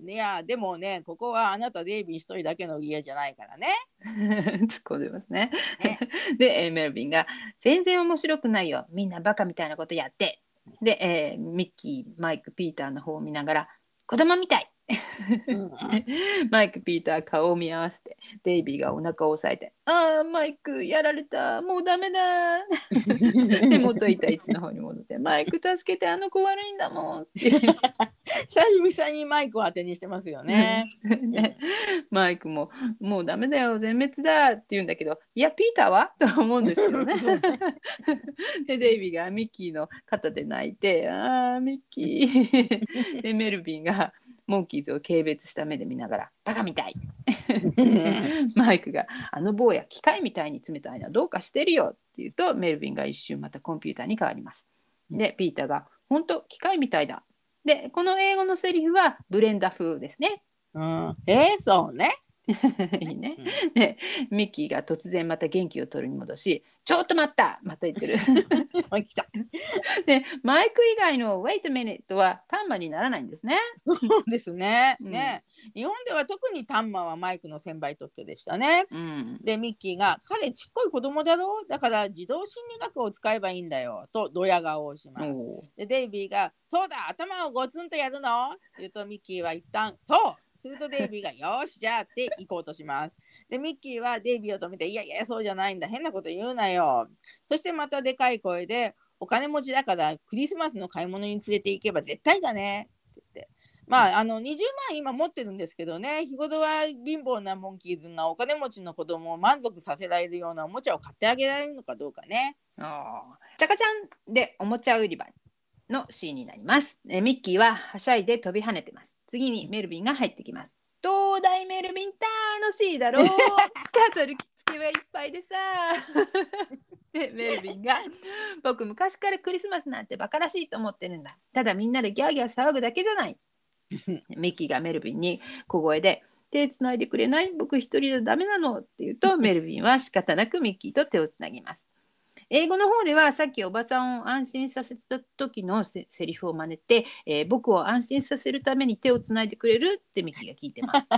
いやでもねここはあなたデイビー一人だけの家じゃないからね突っ込んでますね、ねで、えー、メルビンが全然面白くないよ、みんなバカみたいなことやって、で、えー、ミッキーマイクピーターの方を見ながら子供みたいうん、マイクピーター顔を見合わせてデイビーがお腹を押さえてあーマイクやられたもうダメだで元いた位置の方に戻ってマイク助けてあの子悪いんだもんって久々にマイクを当てにしてますよ ね, ねマイクももうダメだよ全滅だって言うんだけど、いやピーターはと思うんですけどねでデイビーがミッキーの肩で泣いてあーミッキーでメルビンがモンキーズを軽蔑した目で見ながらバカみたいマイクがあの坊や機械みたいに冷たいなどうかしてるよって言うと、メルビンが一瞬またコンピューターに変わります。でピーターが本当機械みたいだ、でこの英語のセリフはブレンダ風ですね、うん、えー、そうねいいね、でミッキーが突然また元気を取り戻しちょっと待ったまた言ってる来たでマイク以外の Wait a minute はタンマにならないんですね。そうですね、うん、ね、日本では特にタンマはマイクの専売特許でしたね、うん、でミッキーが彼ちっこい子供だろだから自動心理学を使えばいいんだよとドヤ顔をします。でデイビーがそうだ頭をゴツンとやるの言うとミッキーは一旦そうするとデイビーがよしじゃあって行こうとします。でミッキーはデイビーを止めて、いやいやそうじゃないんだ、変なこと言うなよ。そしてまたでかい声で、お金持ちだからクリスマスの買い物に連れて行けば絶対だねって言って、まああのにじゅうまん今持ってるんですけどね、日頃は貧乏なモンキーズがお金持ちの子供を満足させられるようなおもちゃを買ってあげられるのかどうかね。あチャカチャンでおもちゃ売り場のシーンになります。えミッキーははしゃいで飛び跳ねてます。次にメルビンが入ってきます。どうだいメルビン、楽しいだろうタトル着付けはいっぱいでさでメルビンが僕昔からクリスマスなんてバカらしいと思ってるんだ、ただみんなでギャーギャー騒ぐだけじゃないミッキーがメルビンに小声で手つないでくれない、僕一人じゃダメなのって言うとメルビンは仕方なくミッキーと手をつなぎます。英語の方ではさっきおばさんを安心させた時のセリフを真似て、えー、僕を安心させるために手をつないでくれるってミキが聞いてます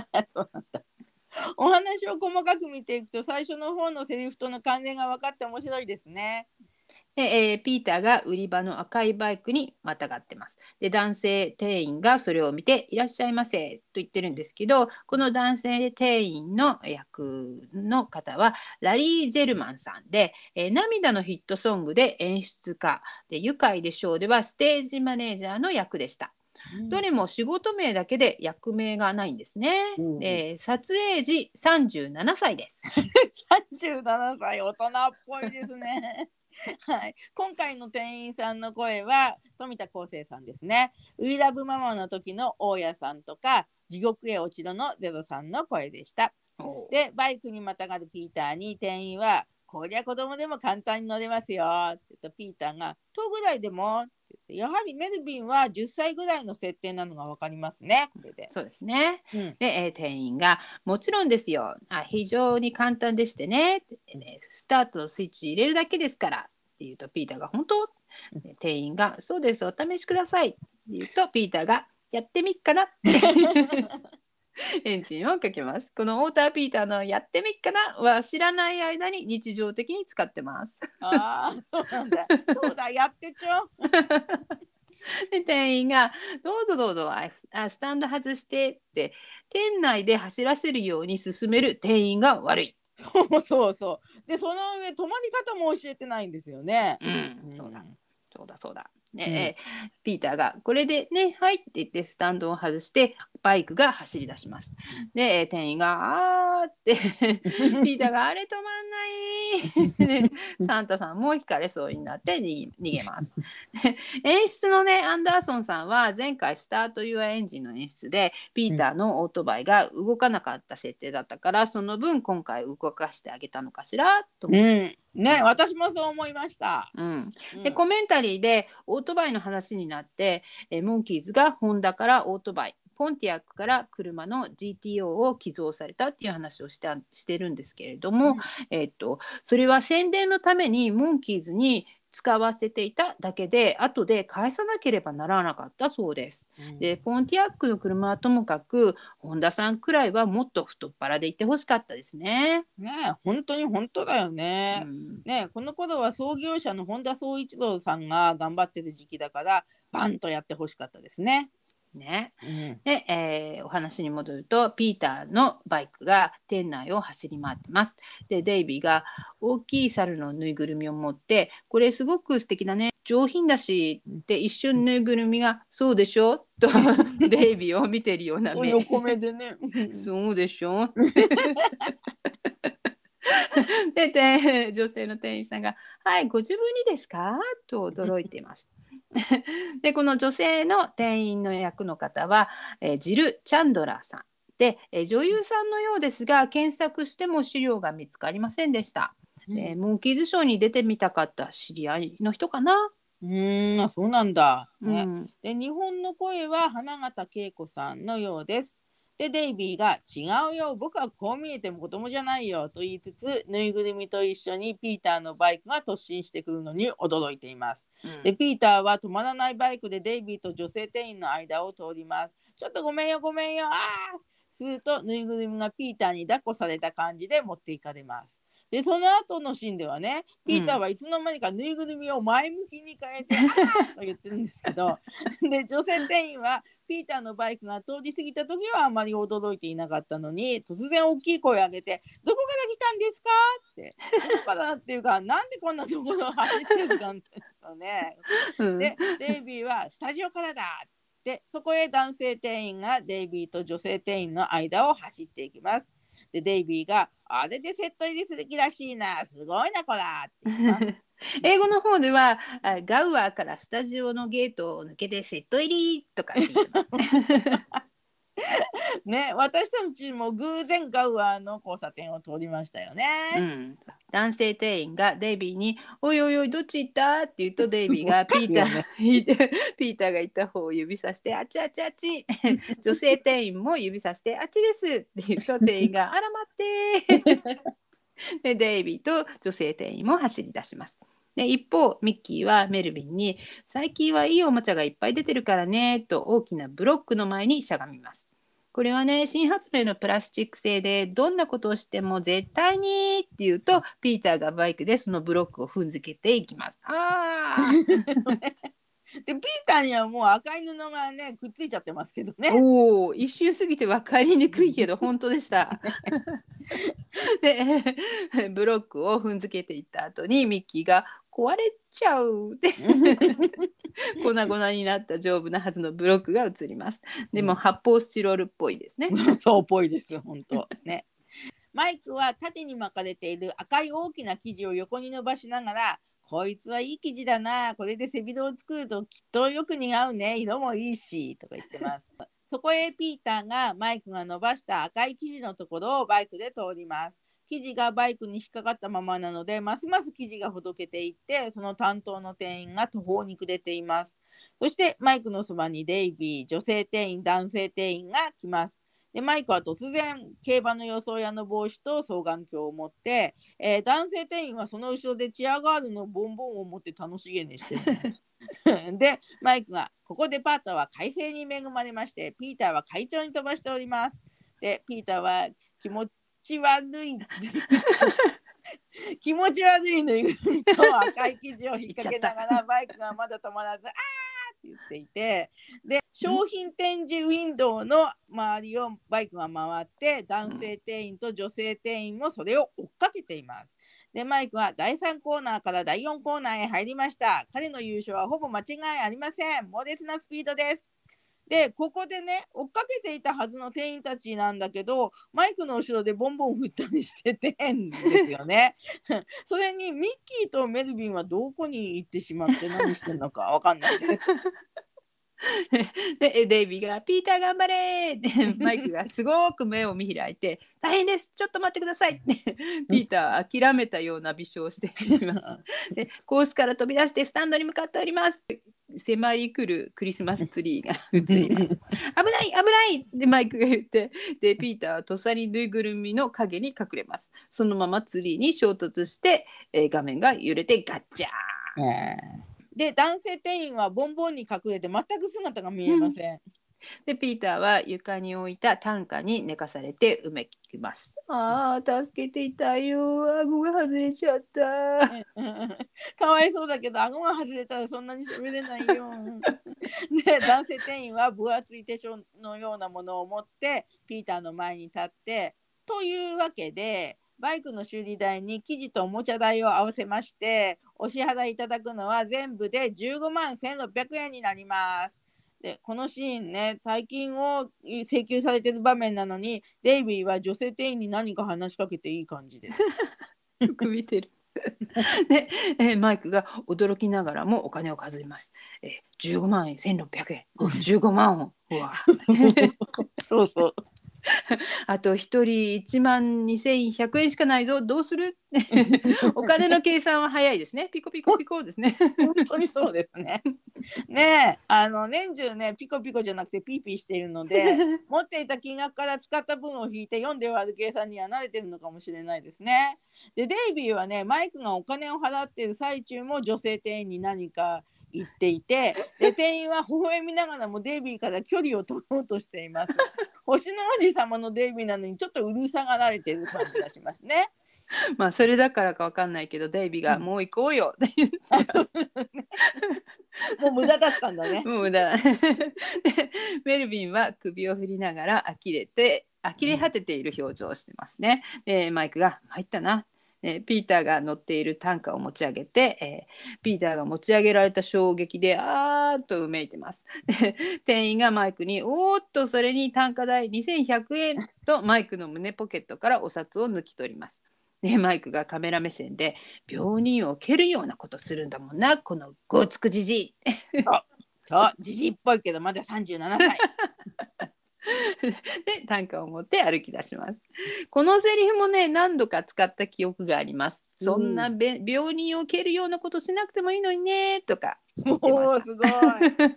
お話を細かく見ていくと最初の方のセリフとの関連が分かって面白いですね。で、えー、ピーターが売り場の赤いバイクにまたがってます。で男性店員がそれを見ていらっしゃいませと言ってるんですけど、この男性店員の役の方はラリー・ゼルマンさんで、えー、涙のヒットソングで演出家で、愉快でしょうではステージマネージャーの役でした。どれも仕事名だけで役名がないんですね。うん、えー、撮影時さんじゅうななさいですさんじゅうななさい、大人っぽいですねはい、今回の店員さんの声は富田康生さんですね。We Love Mamaの時の大家さんとか、地獄へ落ちろのゼロさんの声でした。でバイクにまたがるピーターに店員は、こりゃ子供でも簡単に乗れますよって言った。ピーターがとぐらいでもって言って、やはりメルビンはじゅっさいぐらいの設定なのが分かりますね、これで。そうですね、うん。でえー、店員がもちろんですよ、あ非常に簡単でしてね、スタートのスイッチ入れるだけですからって言うとピーターが本当、うん、店員がそうですお試しくださいって言うとピーターがやってみっかなってエンジンをかけます。このウォーターピーターのやってみっかなは知らない間に日常的に使ってます。ああ、そうなんだ。そうだ、やってちょで店員がどうぞどうぞあスタンド外してって店内で走らせるように進める店員が悪い。そうそうそう。でその上止まり方も教えてないんですよね。うん、うん、そうだそうだそうだ。ねえ、うん、ピーターがこれでねはいって言ってスタンドを外してバイクが走り出します。で店員があーってピーターがあれ止まんないサンタさんも惹かれそうになって逃げます演出のねアンダーソンさんは前回スタートユアエンジンの演出でピーターのオートバイが動かなかった設定だったから、その分今回動かしてあげたのかしらと思って、うん、ね私もそう思いました、うん、でコメンタリーでオートバイの話になって、えー、モンキーズがホンダからオートバイ、Pontiacから車の ジーティーオー を寄贈されたっていう話を し, たしてるんですけれども、うん、えー、とそれは宣伝のためにモンキーズに使わせていただけで、後で返さなければならなかったそうです、うん。でPontiacの車はともかくホンダさんくらいはもっと太っ腹でいてほしかったですね。ねえ本当に本当だよね、うん、ねえこの頃は創業者の本田宗一郎さんが頑張ってる時期だからバンとやってほしかったですね。ね、うん。でえー、お話に戻るとピーターのバイクが店内を走り回ってます。でデイビーが大きい猿のぬいぐるみを持って、これすごく素敵だね、上品だしって一瞬ぬいぐるみがそうでしょとデイビーを見てるような目横目でねそうでしょでで女性の店員さんがはいご自分にですかと驚いていますでこの女性の店員の役の方は、えー、ジル・チャンドラーさんで、えー、女優さんのようですが検索しても資料が見つかりませんでした、うん。えー、モンキーズショーに出てみたかった知り合いの人かな。うーんそうなんだ、ね、うん、で日本の声は花形恵子さんのようです。でデイビーが違うよ僕はこう見えても子供じゃないよと言いつつ、ぬいぐるみと一緒にピーターのバイクが突進してくるのに驚いています、うん。でピーターは止まらないバイクでデイビーと女性店員の間を通ります。ちょっとごめんよごめんよあーするとぬいぐるみがピーターに抱っこされた感じで持っていかれます。でその後のシーンではね、ピーターはいつの間にかぬいぐるみを前向きに変えて、うん、と言ってるんですけどで女性店員はピーターのバイクが通り過ぎた時はあまり驚いていなかったのに、突然大きい声を上げてどこから来たんですかってどこからっていうかなんでこんなところを走ってるんですかねでデイビーはスタジオからだってそこへ男性店員がデイビーと女性店員の間を走っていきます。でデイビーがあれでセット入りする気らしいな、すごいなこらって英語の方ではガウアーからスタジオのゲートを抜けてセット入りとか言ってね、私たちも偶然ガウアーの交差点を通りましたよね、うん、男性店員がデイビーにおいおいおいどっち行ったって言うとデイビーがピーター、ピーターが行った方を指さしてあちあちあち女性店員も指さしてあっちですって言うと店員があら待ってでデイビーと女性店員も走り出します。で一方ミッキーはメルヴィンに最近はいいおもちゃがいっぱい出てるからねと大きなブロックの前にしゃがみます。これはね新発明のプラスチック製でどんなことをしても絶対にって言うとピーターがバイクでそのブロックを踏んづけていきます。あでピーターにはもう赤い布がねくっついちゃってますけどね。おお、一周過ぎて分かりにくいけど本当でしたでブロックを踏んづけていった後にミッキーが壊れちゃうって粉々になった丈夫なはずのブロックが映ります。でも発泡スチロールっぽいですねそうっぽいです本当ね。マイクは縦に巻かれている赤い大きな生地を横に伸ばしながらこいつはいい生地だな、これで背広を作るときっとよく似合うね、色もいいしとか言ってますそこへピーターがマイクが伸ばした赤い生地のところをバイクで通ります。生地がバイクに引っかかったままなのでますます生地がほどけていってその担当の店員が途方に暮れています。そしてマイクのそばにデイビー、女性店員、男性店員が来ます。でマイクは突然競馬の予想屋の帽子と双眼鏡を持って、えー、男性店員はその後ろでチアガールのボンボンを持って楽しげにしていますでマイクがここでパーターは快晴に恵まれましてピーターは快調に飛ばしております。でピーターは気持ち気持ち悪い気持ち悪いぬいぐるみと赤い生地を引っ掛けながらバイクがまだ止まらずあーって言っていて、で商品展示ウィンドウの周りをバイクが回って男性店員と女性店員もそれを追っかけています。でマイクはだいさんコーナーからだいよんコーナーへ入りました。彼の優勝はほぼ間違いありません。猛烈なスピードです。でここでね追っかけていたはずの店員たちなんだけどマイクの後ろでボンボン振ったりしててんですよねそれにミッキーとメルヴィンはどこに行ってしまって何してるのかわかんないですでデイビーがピーター頑張れってマイクがすごく目を見開いて大変ですちょっと待ってくださいってピーターは諦めたような微笑をしていますでコースから飛び出してスタンドに向かっております。迫り来るクリスマスツリーが映ります危ない危ないってマイクが言ってでピーターはとっさにぬいぐるみの影に隠れます。そのままツリーに衝突して、えー、画面が揺れてガッチャーン、えー、で男性店員はボンボンに隠れて全く姿が見えません、うん、でピーターは床に置いた担架に寝かされてうめきます。あー助けていたよ、顎が外れちゃったかわいそうだけど顎が外れたらそんなにしゃべれないよで男性店員は分厚い手帳のようなものを持ってピーターの前に立ってというわけでバイクの修理代に生地とおもちゃ代を合わせましてお支払いいただくのは全部でじゅうごまんせんろっぴゃくえんになります。でこのシーンね大金を請求されてる場面なのにデイビーは女性店員に何か話しかけていい感じですよく見てるで、えー、マイクが驚きながらもお金を数えます、えー、じゅうごまんせんろっぴゃくえんじゅうごまんウォンうわそうそうあと一人いちまんにせんひゃくえんしかないぞどうするお金の計算は早いですねピコピコピコですね本当にそうですねねえあの年中ねピコピコじゃなくてピーピーしているので持っていた金額から使った分を引いてよんで割る計算には慣れてるのかもしれないですね。でデイビーはねマイクがお金を払っている最中も女性店員に何か言っていてで店員は微笑みながらもデイビーから距離を取ろうとしています星の王子様のデイビーなのにちょっとうるさがられてる感じがしますねまあそれだからかわかんないけどデイビーがもう行こうよって言ってもう無駄だったんだね。もう無駄だでメルビンは首を振りながら呆れて呆れ果てている表情をしてますね、うん、でマイクが入ったな、でピーターが乗っている担架を持ち上げて、えー、ピーターが持ち上げられた衝撃であーっとうめいてます。で店員がマイクにおーっとそれに単価代にせんひゃくえんとマイクの胸ポケットからお札を抜き取ります。でマイクがカメラ目線で病人を蹴るようなことするんだもんなこのゴツクじじい。そうじじいっぽいけどまださんじゅうななさいで短歌を持って歩き出します。このセリフもね何度か使った記憶があります。そんな、うん、病人を蹴るようなことしなくてもいいのにねとか。おーすごい病人を蹴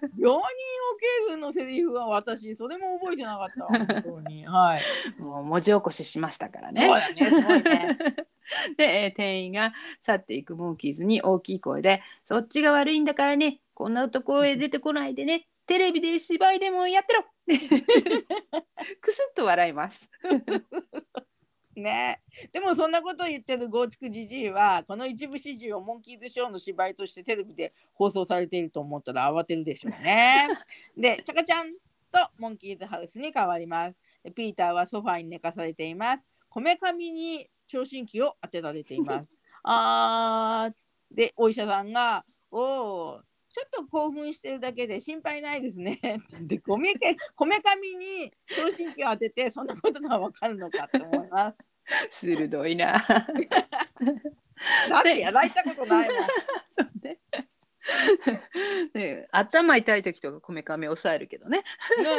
るのセリフは私それも覚えてなかった本当に、はい、もう文字起こししましたからね。そうだねすごいねで店員が去っていくモンキーズに大きい声でそっちが悪いんだからねこんなところへ出てこないでねテレビで芝居でもやってろくすっと笑いますね。でもそんなことを言ってるゴーツクジジイはこの一部始終をモンキーズショーの芝居としてテレビで放送されていると思ったら慌てるでしょうねでチャカちゃんとモンキーズハウスに変わります。でピーターはソファーに寝かされています。こめかみに聴診器を当てられていますあーでお医者さんがおーちょっと興奮してるだけで心配ないですねでこめかみに聴診器を当ててそんなことがわかるのかと思います鋭いなだってやられたことないなね、頭痛い時とかこめかみ抑えるけど ね,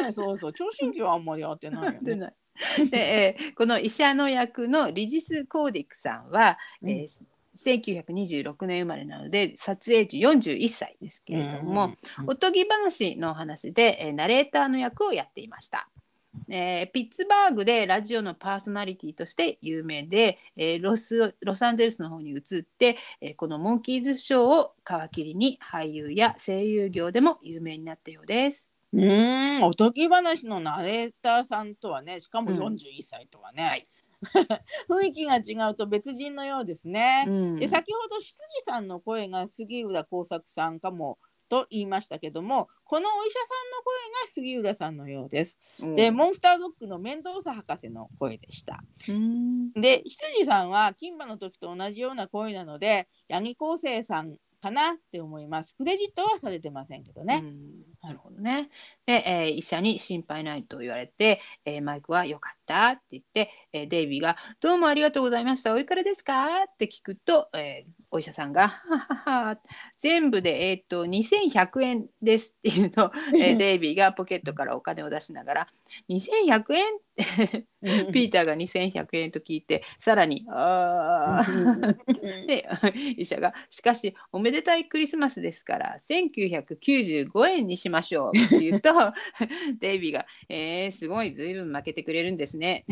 ねそうそう聴診器はあんまり当てないよねで、えー、この医者の役のリジス・コーディックさんは、うんえーせんきゅうひゃくにじゅうろくねん生まれなので撮影時よんじゅういっさいですけれども、うん、おとぎ話の話で、えー、ナレーターの役をやっていました、えー、ピッツバーグでラジオのパーソナリティとして有名で、えー、ロス、ロサンゼルスの方に移って、えー、このモンキーズショーを皮切りに俳優や声優業でも有名になったようです。うーんおとぎ話のナレーターさんとはねしかもよんじゅういっさいとはね、うんはい雰囲気が違うと別人のようですね、うん、で先ほど執事さんの声が杉浦耕作さんかもと言いましたけどもこのお医者さんの声が杉浦さんのようです、うん、でモンスタードッグのメンドーサ博士の声でした、うん、で執事さんは金馬の時と同じような声なので八木滉生さんかなって思います。クレジットはされてませんけどね、うん、なるほどね。で、えー、医者に心配ないと言われて、えー、マイクはよかったって言って、えー、デイビーがどうもありがとうございました、おいくらですかって聞くと、えー、お医者さんがははは全部で、えー、っとにせんひゃくえんですっていうのを、えー、デイビーがポケットからお金を出しながらにせんひゃくえんピーターがにせんひゃくえんと聞いてさらにあで医者がしかしおめでたいクリスマスですからせんきゅうひゃくきゅうじゅうごえんにしましょうって言うとデイビーがえー、すごい随分負けてくれるんですね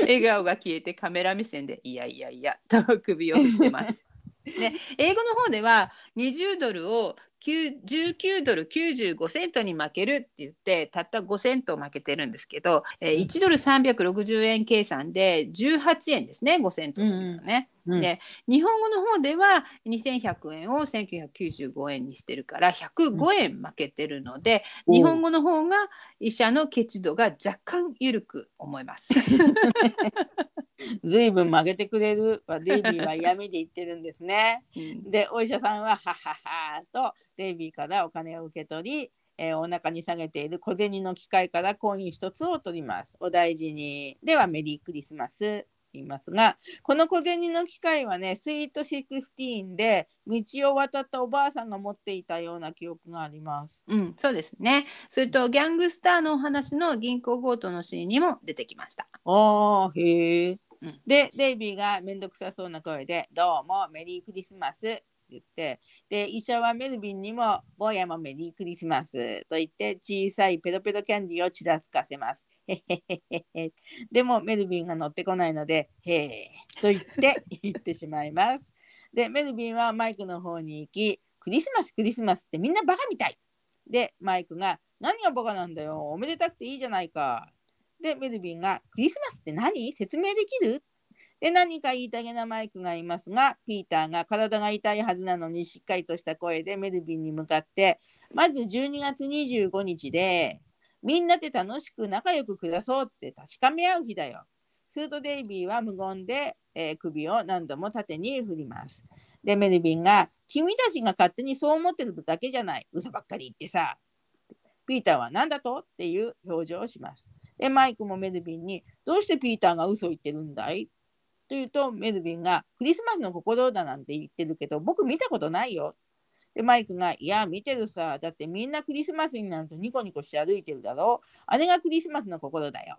笑顔が消えてカメラ目線でいやいやいやと首を振ってますで英語の方ではにじゅうドルをじゅうきゅうドルきゅうじゅうごセントに負けるって言ってたったごセント負けてるんですけど、えー、いちドルさんびゃくろくじゅうえん計算でじゅうはちえんですねごセントというのね、うんうん、で日本語の方ではにせんひゃくえんをせんきゅうひゃくきゅうじゅうごえんにしてるからひゃくごえん負けてるので、うん、日本語の方が医者のケチ度が若干緩く思いますずいぶん曲げてくれるはデイビーは嫌味で言ってるんですね、うん、でお医者さんははははとデイビーからお金を受け取り、えー、お腹に下げている小銭の機械からコイン一つを取ります。お大事に。ではメリークリスマス言いますが、この小銭の機械はねスイートじゅうろくで道を渡ったおばあさんが持っていたような記憶があります、うん、そうですね。それとギャングスターのお話の銀行強盗のシーンにも出てきました。あーへー、うん、でデイビーがめんどくさそうな声でどうもメリークリスマス言ってで医者はメルビンにも坊やもメリークリスマスと言って小さいペロペロキャンディーをちらつかせますでもメルビンが乗ってこないのでへえと言って言ってしまいますでメルビンはマイクの方に行きクリスマスクリスマスってみんなバカみたいでマイクが何がバカなんだよおめでたくていいじゃないかでメルビンがクリスマスって何説明できるで、何か言いたげなマイクがいますが、ピーターが体が痛いはずなのにしっかりとした声でメルビンに向かって、まずじゅうにがつにじゅうごにちでみんなで楽しく仲良く暮らそうって確かめ合う日だよ。スートデイビーは無言で、えー、首を何度も縦に振ります。で、メルビンが、君たちが勝手にそう思ってるだけじゃない、嘘ばっかり言ってさ。ピーターは何だとっていう表情をします。で、マイクもメルビンに、どうしてピーターが嘘を言ってるんだいと言うと、メルビンが、クリスマスの心だなんて言ってるけど僕見たことないよ。で、マイクが、いや見てるさ、だってみんなクリスマスになるとニコニコして歩いてるだろう、あれがクリスマスの心だよ。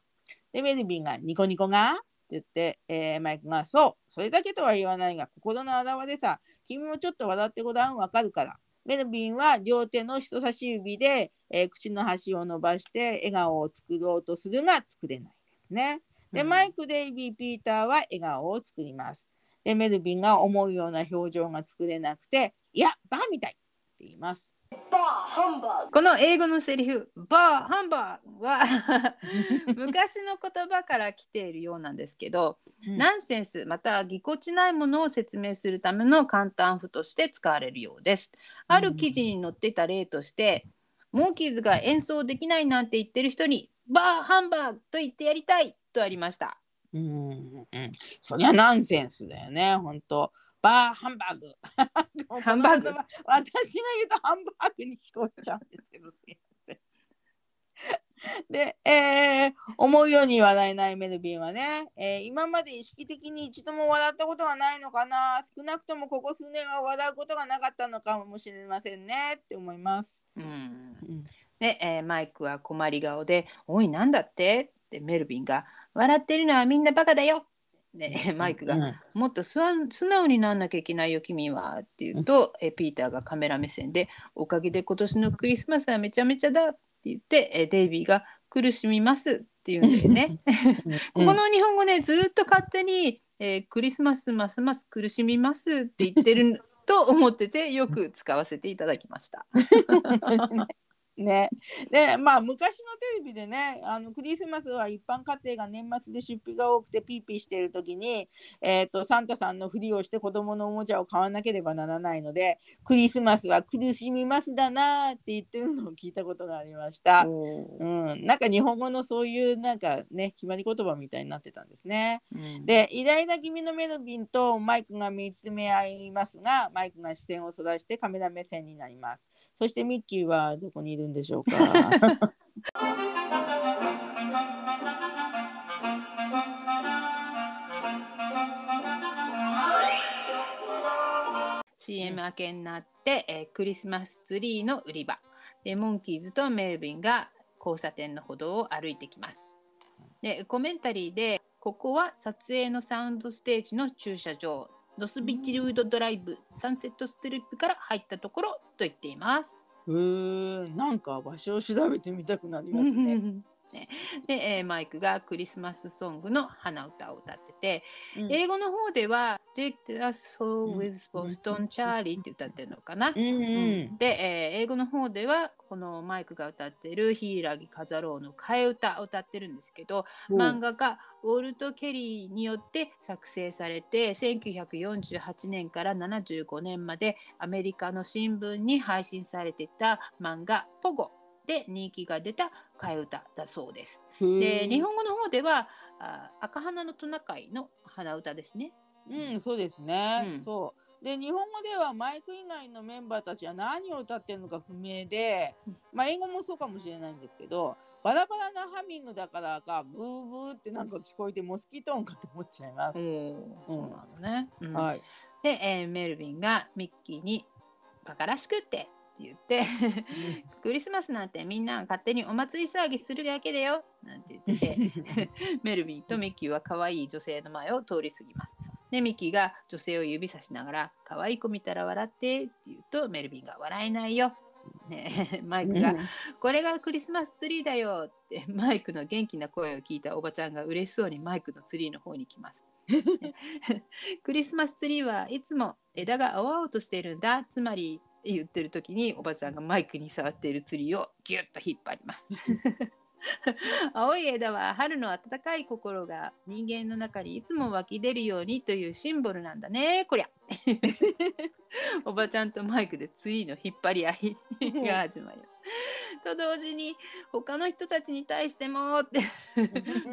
で、メルビンが、ニコニコがって言って、えー、マイクが、そう、それだけとは言わないが心の表れさ、君もちょっと笑ってごらん、わかるから。メルビンは両手の人差し指で、えー、口の端を伸ばして笑顔を作ろうとするが作れないですね。で、うん、マイク・デイビー・ピーターは笑顔を作ります。で、メルビンが思うような表情が作れなくて、いやバーみたいって言います。バーハンバーグ、この英語のセリフバーハンバーグは昔の言葉から来ているようなんですけど、うん、ナンセンスまたぎこちないものを説明するための簡単符として使われるようです。ある記事に載っていた例として、うん、モーキーズが演奏できないなんて言ってる人にバーハンバーグと言ってやりたいとありました。うんうん、そりゃナンセンスだよね、本当。バーハンバーグハンバーグ、私が言うとハンバーグに聞こえちゃうんですけどで、えー、思うように笑えないメルビンはね、えー、今まで意識的に一度も笑ったことがないのかな、少なくともここ数年は笑うことがなかったのかもしれませんねって思います。うん、うん、で、えー、マイクは困り顔で、おいなんだってって、メルビンが、笑ってるのはみんなバカだよ。で、マイクが、うん、もっと素直になんなきゃいけないよ君はって言うと、うん、ピーターがカメラ目線で、おかげで今年のクリスマスはめちゃめちゃだって言って、デイビーが苦しみますって言うんだよねここの日本語ね、ずっと勝手に、えー、クリスマスますます苦しみますって言ってると思ってて、よく使わせていただきましたね、で、まあ昔のテレビでね、あのクリスマスは一般家庭が年末で出費が多くてピーピーしている時に、えーと、サンタさんのふりをして子供のおもちゃを買わなければならないので、クリスマスは苦しみますだなって言ってるのを聞いたことがありました。うん、なんか日本語のそういうなんかね、決まり言葉みたいになってたんですね。うん、で、偉大な君のメルビンとマイクが見つめ合いますが、マイクが視線をそらしてカメラ目線になります。そしてミッキーはどこにいるんでしょうかシーエム 明けになって、えー、クリスマスツリーの売り場で、モンキーズとメルビンが交差点の歩道を歩いてきます。で、コメンタリーで、ここは撮影のサウンドステージの駐車場、ロスビッチルードドライブ、サンセットストリップから入ったところと言っています。えー、なんか場所を調べてみたくなりますねで、えー、マイクがクリスマスソングの花歌を歌ってて、うん、英語の方では「Take Us Home with Boston Charlie」って歌ってるのかな、うんうん、で、えー、英語の方ではこのマイクが歌ってる「柊飾ろうの替え歌」を歌ってるんですけど、漫画家ウォルト・ケリーによって作成されて、せんきゅうひゃくよんじゅうはちねんからななじゅうごねんまでアメリカの新聞に配信されていた漫画「ポゴ」で人気が出た替え歌だそうです。で、日本語の方ではあ赤花のトナカイの花歌ですね。うん、そうですね。うん、そう。で、日本語ではマイク以外のメンバーたちは何を歌ってるのか不明で、まあ、英語もそうかもしれないんですけど、バラバラなハミングだからかブーブーってなんか聞こえてモスキート音かと思っちゃいます。そうなのね。うん、はい。で、えー、メルビンがミッキーにバカらしくってって言ってクリスマスなんてみんな勝手にお祭り騒ぎするだけだよなんて言っててメルビンとミッキーは可愛い女性の前を通り過ぎます。で、ミッキーが女性を指さしながら可愛い子見たら笑ってって言うと、メルビンが笑えないよ、ね、マイクがこれがクリスマスツリーだよってマイクの元気な声を聞いたおばちゃんが嬉しそうにマイクのツリーの方に来ます。クリスマスツリーはいつも枝が青々としているんだ、つまり言ってる時におばちゃんがマイクに触っているツリーをギュッと引っ張ります青い枝は春の温かい心が人間の中にいつも湧き出るようにというシンボルなんだね、こりゃ。おばちゃんとマイクでついの引っ張り合いが始まる。と同時に他の人たちに対してもって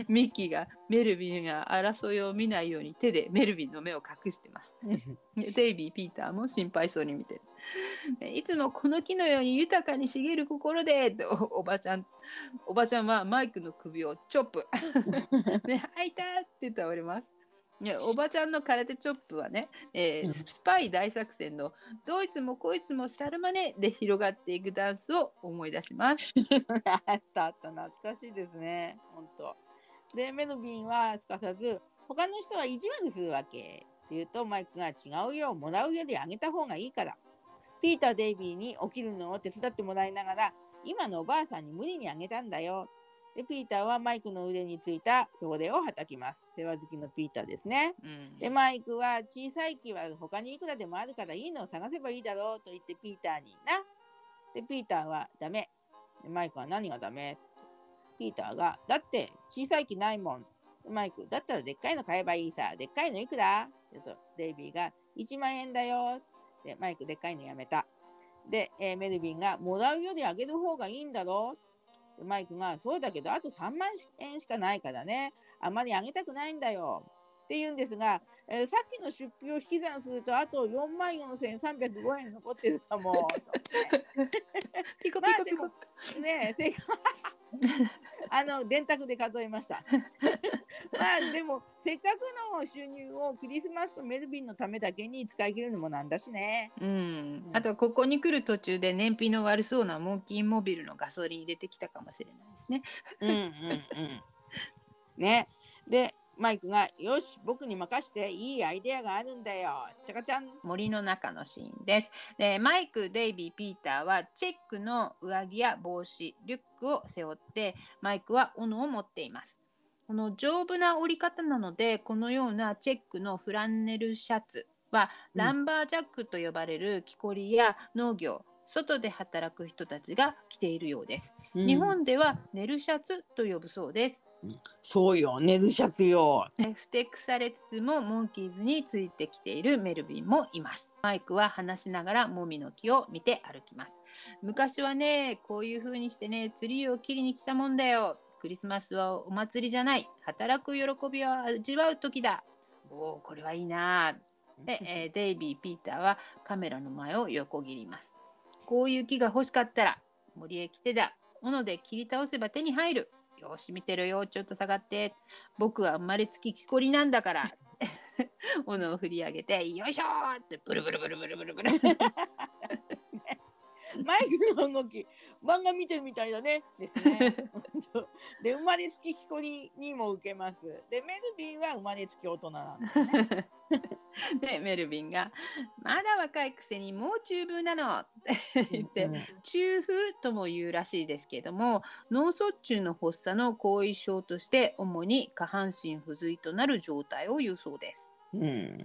ミキがメルビンが争いを見ないように手でメルビンの目を隠してます。デイビーピーターも心配そうに見てる。いつもこの木のように豊かに茂る心で、お, おばちゃんおばちゃんはマイクの首をチョップね、あいたって倒れます。ね、おばちゃんの空手チョップはね、えー、スパイ大作戦のどいつもこいつもシャルマネで広がっていくダンスを思い出します。あったあった、懐かしいですね。本当。で、メルビンはすかさず、他の人は意地悪するわけっていうと、マイクが違うよ、もらうよであげた方がいいから。ピーター・デイビーに起きるのを手伝ってもらいながら、今のおばあさんに無理にあげたんだよ。でピーターはマイクの腕についた表をはたきます。世話好きのピーターですね、うん、でマイクは小さい木は他にいくらでもあるからいいのを探せばいいだろうと言ってピーターにな。でピーターはダメ。でマイクは何がダメ。ピーターがだって小さい木ないもん。マイクだったらでっかいの買えばいいさ。でっかいのいくらとデイビーがいちまんえんだよ。でマイクでっかいのやめた。で、えー、メルビンがもらうよりあげる方がいいんだろう。マイクがそうだけどあとさんまんえんしかないからね、あまりあげたくないんだよって言うんですが、えー、さっきの出費を引き算するとあとよんまんよんせんさんびゃくごえん残ってるかも。ピコピコピコねえあの電卓で数えました。まあでもせっかくの収入をクリスマスとメルビンのためだけに使い切るのもなんだしね、うんうん、あとここに来る途中で燃費の悪そうなモンキーモビルのガソリン入れてきたかもしれないですね。うんうんうんね。でマイクがよし僕に任していいアイデアがあるんだよチャカちゃん。森の中のシーンです。でマイクデイビーピーターはチェックの上着や帽子リュックを背負って、マイクは斧を持っています。この丈夫な折り方なのでこのようなチェックのフランネルシャツはランバージャックと呼ばれる木こりや農業、うん、外で働く人たちが着ているようです、うん、日本ではネルシャツと呼ぶそうです。そうよネルシャツよ。ふてくされつつもモンキーズについてきているメルビンもいます。マイクは話しながらモミの木を見て歩きます。昔はねこういう風にしてねツリーを切りに来たもんだよ。クリスマスはお祭りじゃない、働く喜びを味わう時だ。おおこれはいいな。で、えー、デイビー・ピーターはカメラの前を横切ります。こういう木が欲しかったら森へ来てだ。斧で切り倒せば手に入る。よし見てるよちょっと下がって、僕は生まれつき木こりなんだから斧を振り上げてよいしょーってブルブルブルブルブルブルマイクの動き漫画見てるみたいだねですねで生まれつき木こりにも受けます。でメルビンは生まれつき大人なんだねでメルビンがまだ若いくせにもう中風なのって言って、うんうん、中風とも言うらしいですけれども、脳卒中の発作の後遺症として主に下半身不随となる状態を言うそうです、うん、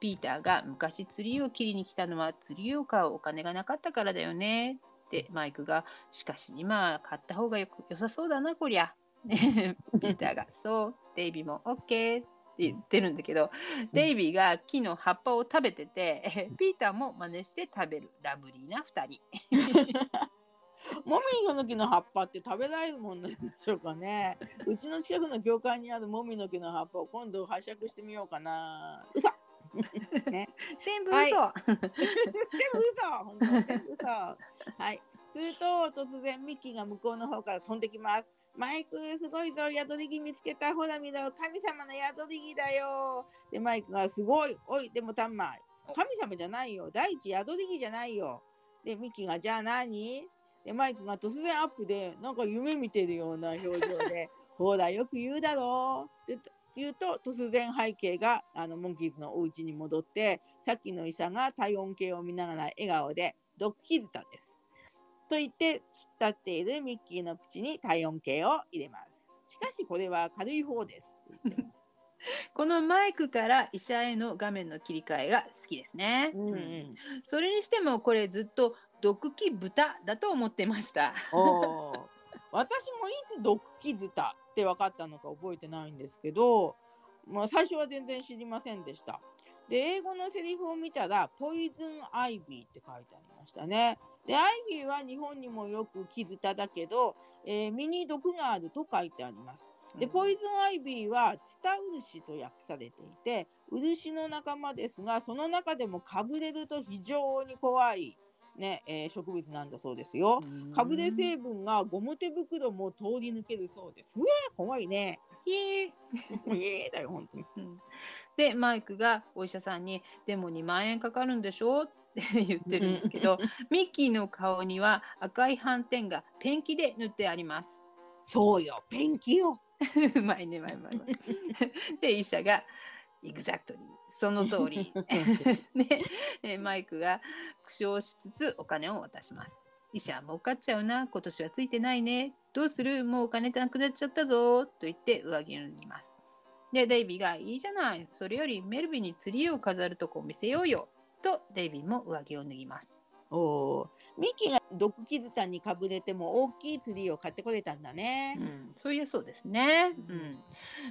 ピーターが昔釣りを切りに来たのは釣りを買うお金がなかったからだよねってマイクがしかし今買った方が よ, よさそうだなこりゃピーターがそうデイビーも OKって言ってるんだけど、デイビーが木の葉っぱを食べてて、うん、ピーターも真似して食べるラブリーなふたりモミの木の葉っぱって食べないもんなんでしょうかね。うちの近くの教会にあるモミの木の葉っぱを今度拝借してみようかな。嘘ね、全部嘘、はい、全部嘘本当全部嘘、はい、すると突然ミッキーが向こうの方から飛んできます。マイクすごいぞ宿り木見つけたほら見ろ神様の宿り木だよ。でマイクがすごいおいでもタンマ神様じゃないよ第一宿り木じゃないよ。でミッキーがじゃあ何。でマイクが突然アップでなんか夢見てるような表情でほらよく言うだろうって言うと突然背景があのモンキーズのお家に戻って、さっきの医者が体温計を見ながら笑顔でドッキリだですと言って突っ立っているミッキーの口に体温計を入れます。しかしこれは軽い方ですこのマイクから医者への画面の切り替えが好きですね、うんうん、それにしてもこれずっと毒気豚だと思ってました。お私もいつ毒気づたって分かったのか覚えてないんですけど、まあ、最初は全然知りませんでした。で、英語のセリフを見たらポイズンアイビーって書いてありましたね。で、アイビーは日本にもよくキズタだけど、えー、身に毒があると書いてあります。で、ポイズンアイビーはツタウルシと訳されていて、漆の仲間ですが、その中でもかぶれると非常に怖い、ねえー、植物なんだそうですよ。かぶれ成分がゴム手袋も通り抜けるそうです。うわー怖いね。イエーイエーだよ本当に、うん、でマイクがお医者さんにでもにまんえんかかるんでしょって言ってるんですけどミッキーの顔には赤い斑点がペンキで塗ってあります。そうよペンキようまいねうまいうまい、まいで医者がエグザクトリーその通りでマイクが苦笑しつつお金を渡します。医者は儲かっちゃうな今年はついてないねどうするもうお金なくなっちゃったぞと言って上着を脱ぎます。でデイビーがいいじゃないそれよりメルビーにツリーを飾るとこを見せようよとデイビーも上着を脱ぎます。おミキが毒キズタにかぶれても大きいツリーを買ってこれたんだね、うん、そういやそうですね、うんうん、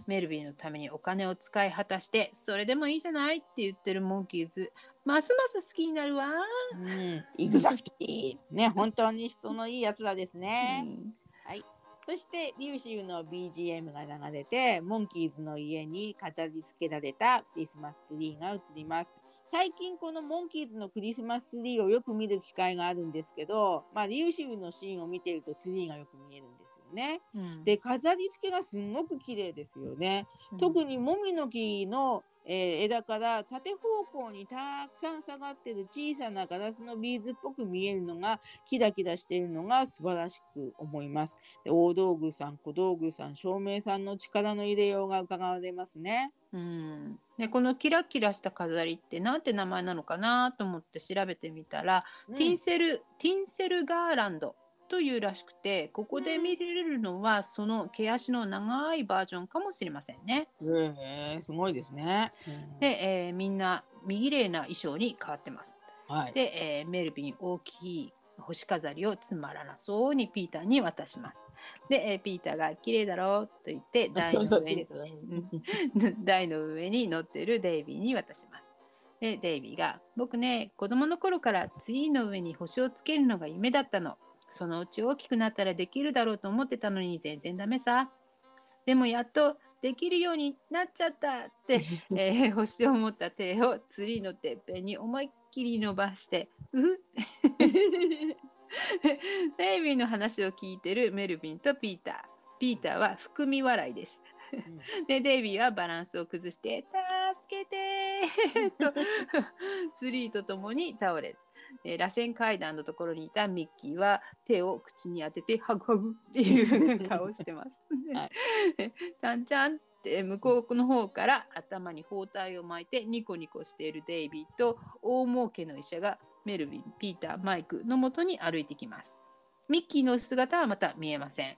メルビーのためにお金を使い果たしてそれでもいいじゃないって言ってるモンキーズますます好きになるわ、うん、イグザクトリーね本当に人のいいやつだですね、うんはい、そしてリュウシュの ビージーエム が流れてモンキーズの家に飾り付けられたクリスマスツリーが映ります。最近このモンキーズのクリスマスツリーをよく見る機会があるんですけど、まあ、リュウシュのシーンを見ているとツリーがよく見えるんですよね、うん、で飾り付けがすごく綺麗ですよね、うん、特にモミの木の、えー、枝から縦方向にたくさん下がっている小さなガラスのビーズっぽく見えるのがキラキラしているのが素晴らしく思います。で大道具さん小道具さん照明さんの力の入れようが伺われますね。うんでこのキラキラした飾りってなんて名前なのかなと思って調べてみたら、うん、ティンセル、ティンセルガーランドというらしくてここで見れるのはその毛足の長いバージョンかもしれませんね、えー、すごいですね、うん、で、えー、みんな美麗な衣装に変わってます、はい、で、えー、メルビン大きい星飾りをつまらなそうにピーターに渡します。で、えー、ピーターが綺麗だろうと言って台の上に台の上に乗っているデイビーに渡します。でデイビーが僕ね子供の頃からツリーの上に星をつけるのが夢だったの。そのうち大きくなったらできるだろうと思ってたのに全然ダメさ。でもやっとできるようになっちゃったって、えー、星を持った手をツリーのてっぺんに思いっきり伸ばしてうふっデイビーの話を聞いてるメルビンとピーターピーターは含み笑いですでデイビーはバランスを崩して助けてとツリーとともに倒れえ螺旋階段のところにいたミッキーは手を口に当ててハグハグっていう顔してます、はい、ちゃんちゃんって向こうの方から頭に包帯を巻いてニコニコしているデイビーと大儲けの医者がメルビン、ピーター、マイクの元に歩いてきます。ミッキーの姿はまた見えません。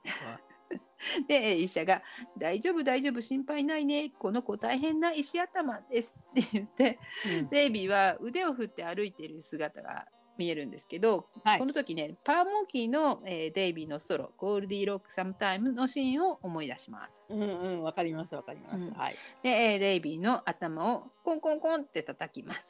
で、医者が大丈夫大丈夫心配ないねこの子大変な石頭ですって言って、うん、デイビーは腕を振って歩いている姿が見えるんですけど、はい、この時ねパーモンキーの、えー、デイビーのソロゴールディロックサムタイムのシーンを思い出します。うんうんわかりますわかります、うん、はい。で、えー、デイビーの頭をコンコンコンって叩きます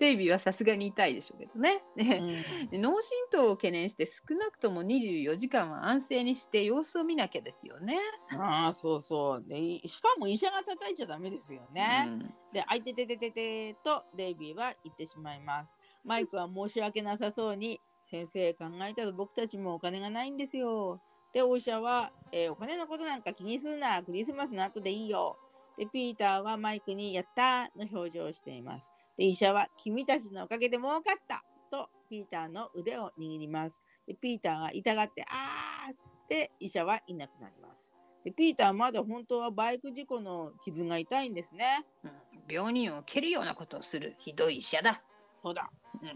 デイビーはさすがに痛いでしょうけどね、うん、脳震盪を懸念して少なくともにじゅうよじかんは安静にして様子を見なきゃですよねああそうそうでしかも医者が叩いちゃダメですよね、うん、であいてててててとデイビーは言ってしまいます。マイクは申し訳なさそうに先生考えたら僕たちもお金がないんですよ。でお医者は、えー、お金のことなんか気にするなクリスマスの後でいいよ。でピーターはマイクにやったーの表情をしています。で医者は君たちのおかげで儲かったとピーターの腕を握ります。でピーターが痛がってあーって医者はいなくなります。でピーターまだ本当はバイク事故の傷が痛いんですね、うん、病人を蹴るようなことをするひどい医者だそうだ、うん、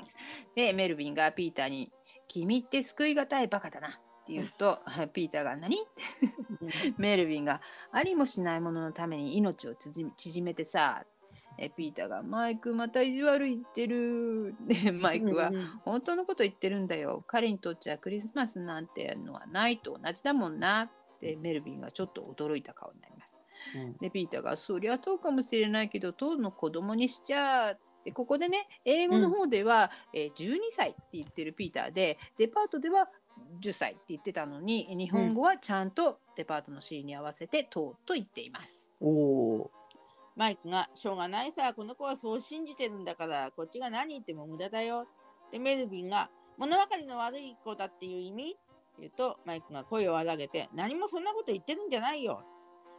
でメルビンがピーターに君って救いがたいバカだなって言うとピーターが何メルビンがありもしないもののために命を縮めてさえピーターがマイクまた意地悪言ってるでマイクは、うんうん、本当のこと言ってるんだよ、彼にとっちゃクリスマスなんてのはないと同じだもんなってメルヴィンはちょっと驚いた顔になります、うん、でピーターがそりゃそうかもしれないけど当の子供にしちゃで、ここでね英語の方では、うんえー、じゅうにさいって言ってるピーターでデパートではじゅっさいって言ってたのに日本語はちゃんとデパートの シー に合わせてとうと言っています、うん、おマイクがしょうがないさ、この子はそう信じてるんだからこっちが何言っても無駄だよでメルヴィンが物分かりの悪い子だっていう意味って言うとマイクが声を荒げて何もそんなこと言ってるんじゃないよ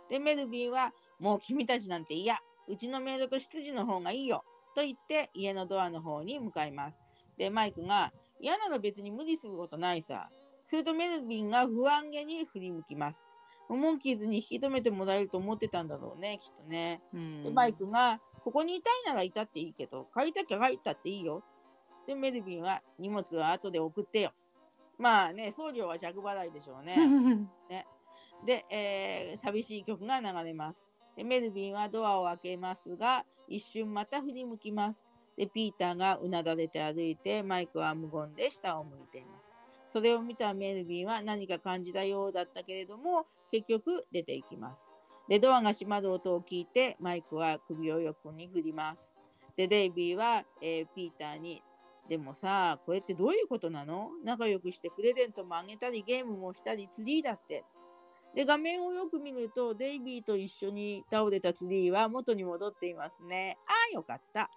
でメルヴィンはもう君たちなんて嫌、うちのメイドと羊の方がいいよと言って家のドアの方に向かいますでマイクが嫌なの別に無理することないさするとメルヴィンが不安げに振り向きますモンキーズに引き止めてもらえると思ってたんだろうねきっとねでマイクがここにいたいならいたっていいけど帰りたきゃ帰ったっていいよでメルヴィンは荷物は後で送ってよまあね送料は着払いでしょう ね, ねで、えー、寂しい曲が流れますでメルヴィンはドアを開けますが一瞬また振り向きますでピーターがうなだれて歩いてマイクは無言で下を向いていますそれを見たメルヴィンは何か感じたようだったけれども結局出ていきますでドアが閉まる音を聞いてマイクは首を横に振りますでデイビーは、えー、ピーターにでもさこれってどういうことなの仲良くしてプレゼントもあげたりゲームもしたりツリーだってで画面をよく見るとデイビーと一緒に倒れたツリーは元に戻っていますねああよかった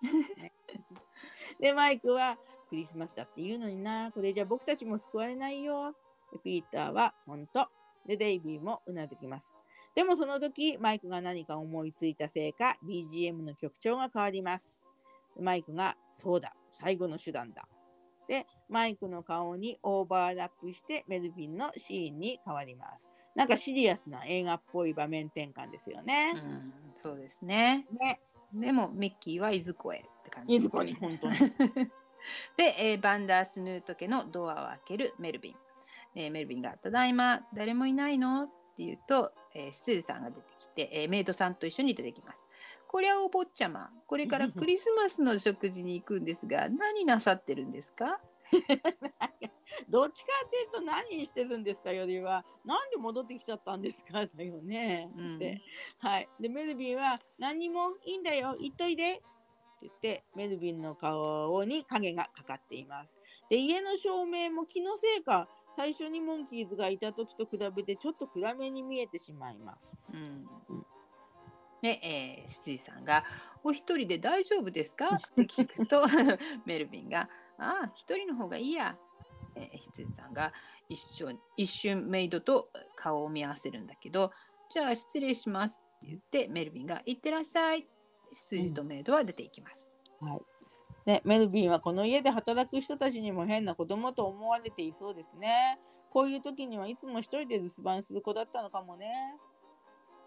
でマイクはクリスマスだって言うのになこれじゃ僕たちも救われないよでピーターはほんとでデイビーもうなずきますでもその時マイクが何か思いついたせいか ビー ジー エム の曲調が変わりますマイクがそうだ最後の手段だでマイクの顔にオーバーラップしてメルヴィンのシーンに変わりますなんかシリアスな映画っぽい場面転換ですよね、うん、そうです ね, ねでもミッキーはいずこへって感じ、ね、いずこに本当にで、えー、バンダースヌート家のドアを開けるメルヴィン、えー、メルヴィンがただいま誰もいないのって言うと、えー、スーさんが出てきて、えー、メイドさんと一緒に出てきます。こりゃお坊ちゃま、これからクリスマスの食事に行くんですが何なさってるんですかどっちかっていうと何してるんですかよりはなんで戻ってきちゃったんですかだよね、うん、で、はい、でメルヴィンは何もいいんだよ行っといでって言ってメルヴィンの顔に影がかかっています。で家の照明も気のせいか最初にモンキーズがいた時と比べてちょっと暗めに見えてしまいます、うんうんでえー、シチーさんがお一人で大丈夫ですかって聞くとメルヴィンがああ一人の方がいいや、えー、羊さんが一瞬、一瞬メイドと顔を見合わせるんだけどじゃあ失礼しますって言ってメルヴィンが行ってらっしゃい、羊とメイドは出ていきます、うんはいね、メルヴィンはこの家で働く人たちにも変な子供と思われていそうですね。こういう時にはいつも一人で留守番する子だったのかもね。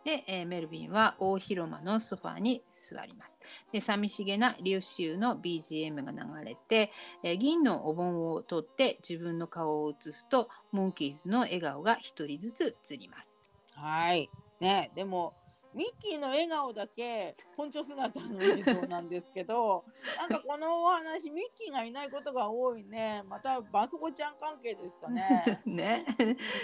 で、えー、メルヴィンは大広間のソファに座ります。で、寂しげなリュシューの ビー ジー エム が流れて、えー、銀のお盆を取って自分の顔を映すとモンキーズの笑顔が一人ずつ映ります。はい、ね、でもミッキーの笑顔だけポンチョ姿の映像なんですけどなんかこのお話ミッキーがいないことが多いね。またバソコちゃん関係ですかね。ね、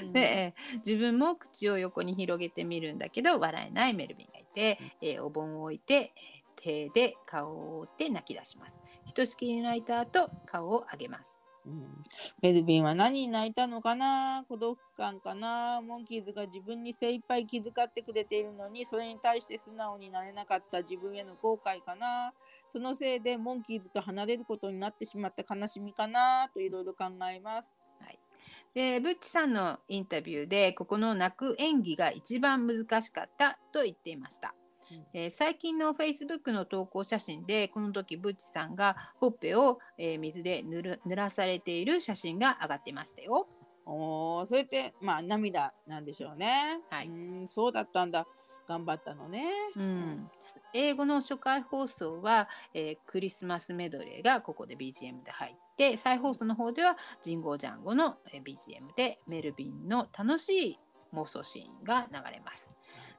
うん、で自分も口を横に広げてみるんだけど笑えないメルヴィンがいて、うんえー、お盆を置いて手で顔を覆って泣き出します。ひとしきり泣いた後顔を上げます。うん、メルヴィンは何に泣いたのかな、孤独感かな、モンキーズが自分に精一杯気遣ってくれているのにそれに対して素直になれなかった自分への後悔かな、そのせいでモンキーズと離れることになってしまった悲しみかなといろいろ考えます、はい、でブッチさんのインタビューでここの泣く演技が一番難しかったと言っていました。えー、最近の Facebook の投稿写真でこの時ブッチさんがほっぺを、えー、水でぬる濡らされている写真が上がってましたよ。お、それってまあ涙なんでしょうね、はい、うんそうだったんだ、頑張ったのね、うんうん、英語の初回放送は、えー、クリスマスメドレーがここで ビー ジー エム で入って、再放送の方ではジンゴジャンゴの ビー ジー エム でメルヴィンの楽しい妄想シーンが流れます。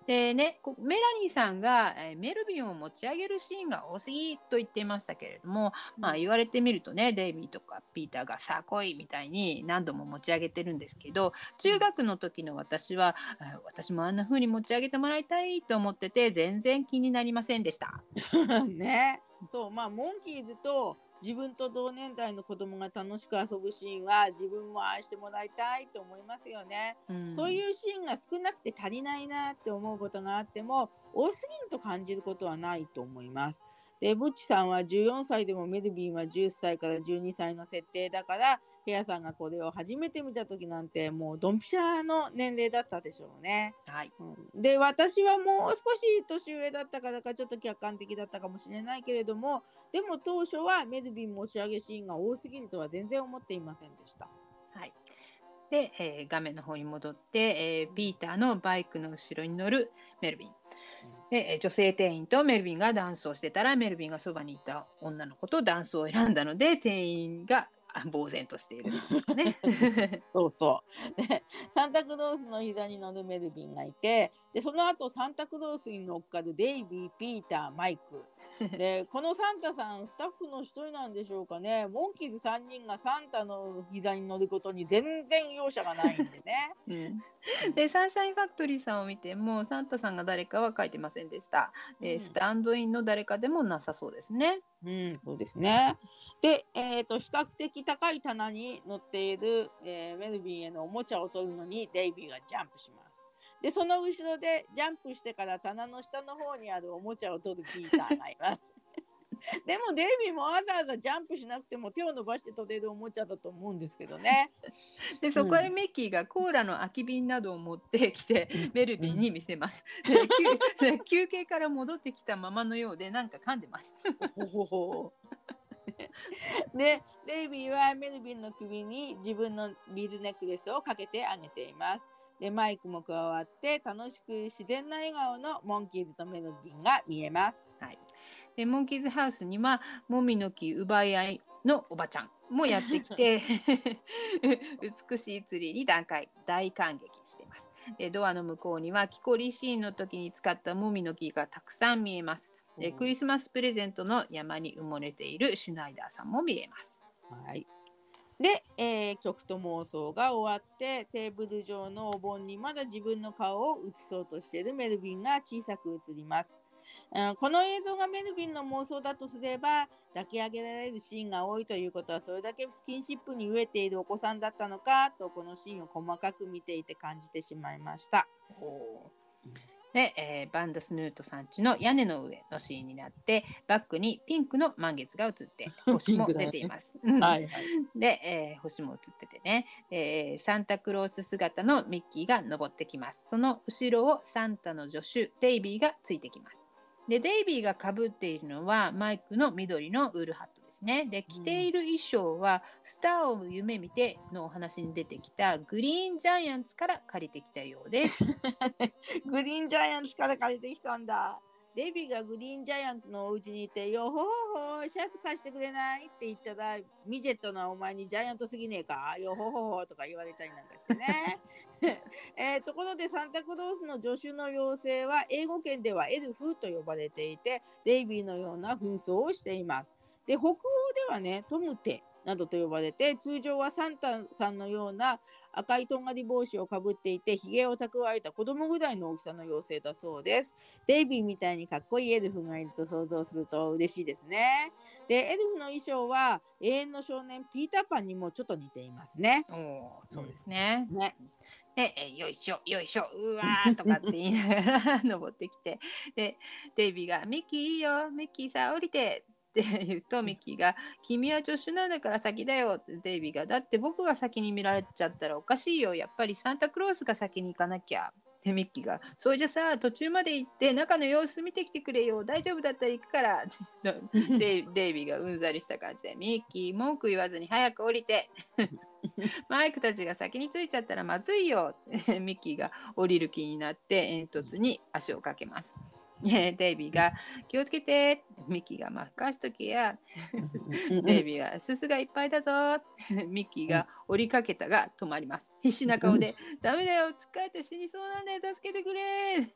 でね、メラニーさんが、えー、メルビンを持ち上げるシーンが多すぎと言っていましたけれども、まあ、言われてみるとね、デイビーとかピーターがさあ来いみたいに何度も持ち上げてるんですけど、中学の時の私は、えー、私もあんな風に持ち上げてもらいたいと思ってて全然気になりませんでしたね。そう、まあモンキーズと自分と同年代の子供が楽しく遊ぶシーンは自分も愛してもらいたいと思いますよね、うん、そういうシーンが少なくて足りないなって思うことがあっても多すぎると感じることはないと思います。でブッチさんはじゅうよんさいでもメルビンはじゅっさいからじゅうにさいの設定だから、ヘアさんがこれを初めて見た時なんてもうドンピシャの年齢だったでしょうね、はい、うん、で私はもう少し年上だったからかちょっと客観的だったかもしれないけれども、でも当初はメルビン持ち上げシーンが多すぎるとは全然思っていませんでした。はい、で、えー、画面の方に戻って、えー、ピーターのバイクの後ろに乗るメルビンで、女性店員とメルビンがダンスをしてたら、メルビンがそばにいた女の子とダンスを選んだので店員が呆然としているね。そうそう、ね、サンタクロースの膝に乗るメルビンがいて、でその後サンタクロースに乗っかるデイビー、ピーター、マイクで、このサンタさんスタッフの一人なんでしょうかね。モンキーズさんにんがサンタの膝に乗ることに全然容赦がないんでね、うん、でサンシャインファクトリーさんを見てもサンタさんが誰かは書いてませんでした。で、うん、スタンドインの誰かでもなさそうですね。うん、そうですね。で、えーと、比較的高い棚に乗っている、えー、メルビンへのおもちゃを取るのにデイビーがジャンプします。でその後ろでジャンプしてから棚の下の方にあるおもちゃを取るピーターがいますでもデイビーもわざわざジャンプしなくても手を伸ばして取れるおもちゃだと思うんですけどねでそこへミッキーがコーラの空き瓶などを持ってきて、うん、メルビンに見せます、うん、で休憩から戻ってきたままのようでなんか噛んでますほほほでデイビーはメルビンの首に自分のビーズネックレスをかけてあげています。でマイクも加わって楽しく自然な笑顔のモンキーズとメルビンが見えます、はい、でモンキーズハウスにはもみの木奪い合いのおばちゃんもやってきて美しいツリーに 大, 大感激しています。でドアの向こうには木こりシーンの時に使ったもみの木がたくさん見えます。でクリスマスプレゼントの山に埋もれているシュナイダーさんも見えます。はい、で、えー、曲と妄想が終わってテーブル上のお盆にまだ自分の顔を映そうとしているメルビンが小さく映ります、うん、この映像がメルビンの妄想だとすれば抱き上げられるシーンが多いということはそれだけスキンシップに飢えているお子さんだったのかと、このシーンを細かく見ていて感じてしまいました。おで、えー、バンダスヌートさん家の屋根の上のシーンになって、バックにピンクの満月が映って星も出ています、ね、はい、はい、で、えー、星も映っててね、えー、サンタクロース姿のミッキーが登ってきます。その後ろをサンタの助手デイビーがついてきます。でデイビーがかぶっているのはマイクの緑のウールハットですね。で着ている衣装はスターを夢見てのお話に出てきたグリーンジャイアンツから借りてきたようですグリーンジャイアンツから借りてきたんだ。デイビーがグリーンジャイアンツのお家にいてよほほほシャツ貸してくれないって言ったら、ミジェットなお前にジャイアントすぎねえかよほほほとか言われたりなんかしてねえー、ところでサンタクロースの助手の妖精は英語圏ではエルフと呼ばれていて、デイビーのような紛争をしています。で北欧ではね、トムテなどと呼ばれて、通常はサンタさんのような赤いとんがり帽子をかぶっていてひげを蓄えた子供ぐらいの大きさの妖精だそうです。デイビーみたいにかっこいいエルフがいると想像すると嬉しいですね。でエルフの衣装は永遠の少年ピーターパンにもちょっと似ていますね。お、そうですね、ねでよいしょよいしょうわーとかって言いながら登ってきて、でデイビーがミッキーいいよミッキーさ降りてって言うと、ミッキーが君は助手なんだから先だよ。デイビーがだって僕が先に見られちゃったらおかしいよ、やっぱりサンタクロースが先に行かなきゃ。でミッキーがそれじゃさ途中まで行って中の様子見てきてくれよ、大丈夫だったら行くからデイビーがうんざりした感じでミッキー文句言わずに早く降りてマイクたちが先に着いちゃったらまずいよミッキーが降りる気になって煙突に足をかけます。デイビーが気をつけて、ミキが任しときや、デイビーがすすがいっぱいだぞ、ミキが折りかけたが止まります。必死な顔でダメだよ、疲れて死にそうなんだよ、助けてくれ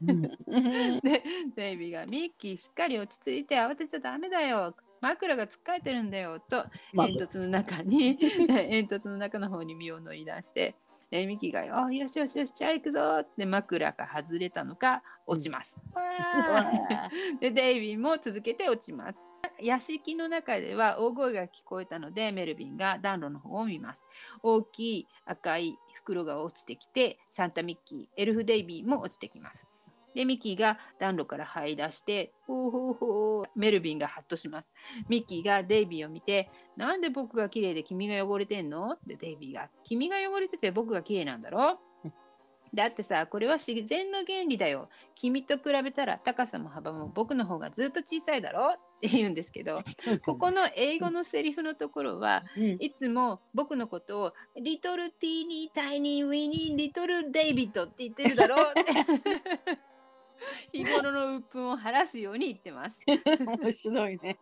でデイビーがミキしっかり落ち着いて慌てちゃダメだよ、枕がつっかえてるんだよと煙突の中に煙突の中の方に身を乗り出して、えミキが「よしよしよし、じゃあ行くぞ」って枕が外れたのか落ちます。でデイビーも続けて落ちます。屋敷の中では大声が聞こえたのでメルビンが暖炉の方を見ます。大きい赤い袋が落ちてきて、サンタミッキー、エルフデイビーも落ちてきます。でミキが暖炉から這い出して「ほうほうほう」メルビンがハッとします。ミキがデイビーを見て「なんで僕が綺麗で君が汚れてんの?」ってデイビーが「君が汚れてて僕が綺麗なんだろ?」だってさ、これは自然の原理だよ。君と比べたら高さも幅も僕の方がずっと小さいだろって言うんですけど、ここの英語のセリフのところはいつも僕のことをリトルティーニータイニーウィニーリトルデイビッドって言ってるだろって日頃の鬱憤を晴らすように言ってます。面白いね。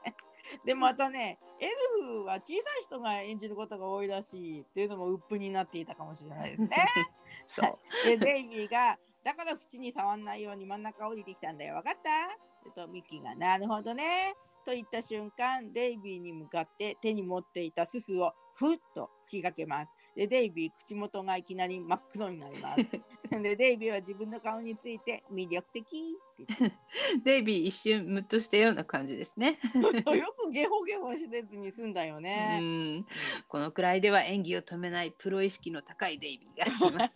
でまたね、エルフは小さい人が演じることが多いらしいっていうのも鬱憤になっていたかもしれないですね。そうでデイビーが「だから縁に触んないように真ん中降りてきたんだよ、分かった？」とミキが「なるほどね」と言った瞬間、デイビーに向かって手に持っていたすすをふっと引きかけます。でデイビー口元がいきなり真っ黒になります。でデイビーは自分の顔について魅力的ってデイビー一瞬ムッとしたような感じですね。よくゲホゲホしせずに済んだよね。うん、このくらいでは演技を止めないプロ意識の高いデイビーがいます。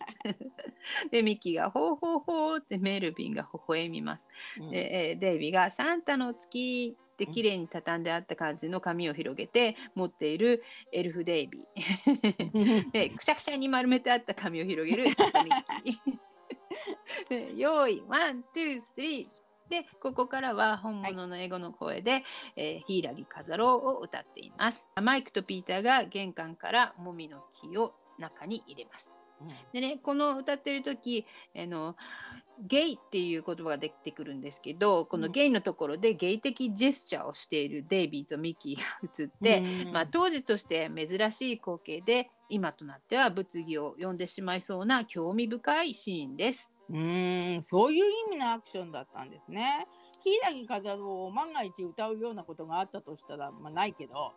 でミキがほうほうほうってメルビンが微笑みます。うん、でデイビーがサンタの月で綺麗に畳んであった感じの紙を広げて持っているエルフデイビーでくしゃくしゃに丸めてあった紙を広げるサンタミッキー用意ワンツースリーで、ここからは本物の英語の声で、はい、えー、柊飾郎を歌っています。マイクとピーターが玄関からもみの木を中に入れます。でね、この歌ってる時あのゲイっていう言葉が出てくるんですけど、このゲイのところでゲイ的ジェスチャーをしているデイビーとミッキーが映って、まあ、当時として珍しい光景で今となっては物議を呼んでしまいそうな興味深いシーンです。うーん、そういう意味のアクションだったんですね。柊飾郎を万が一歌うようなことがあったとしたら、まあ、ないけど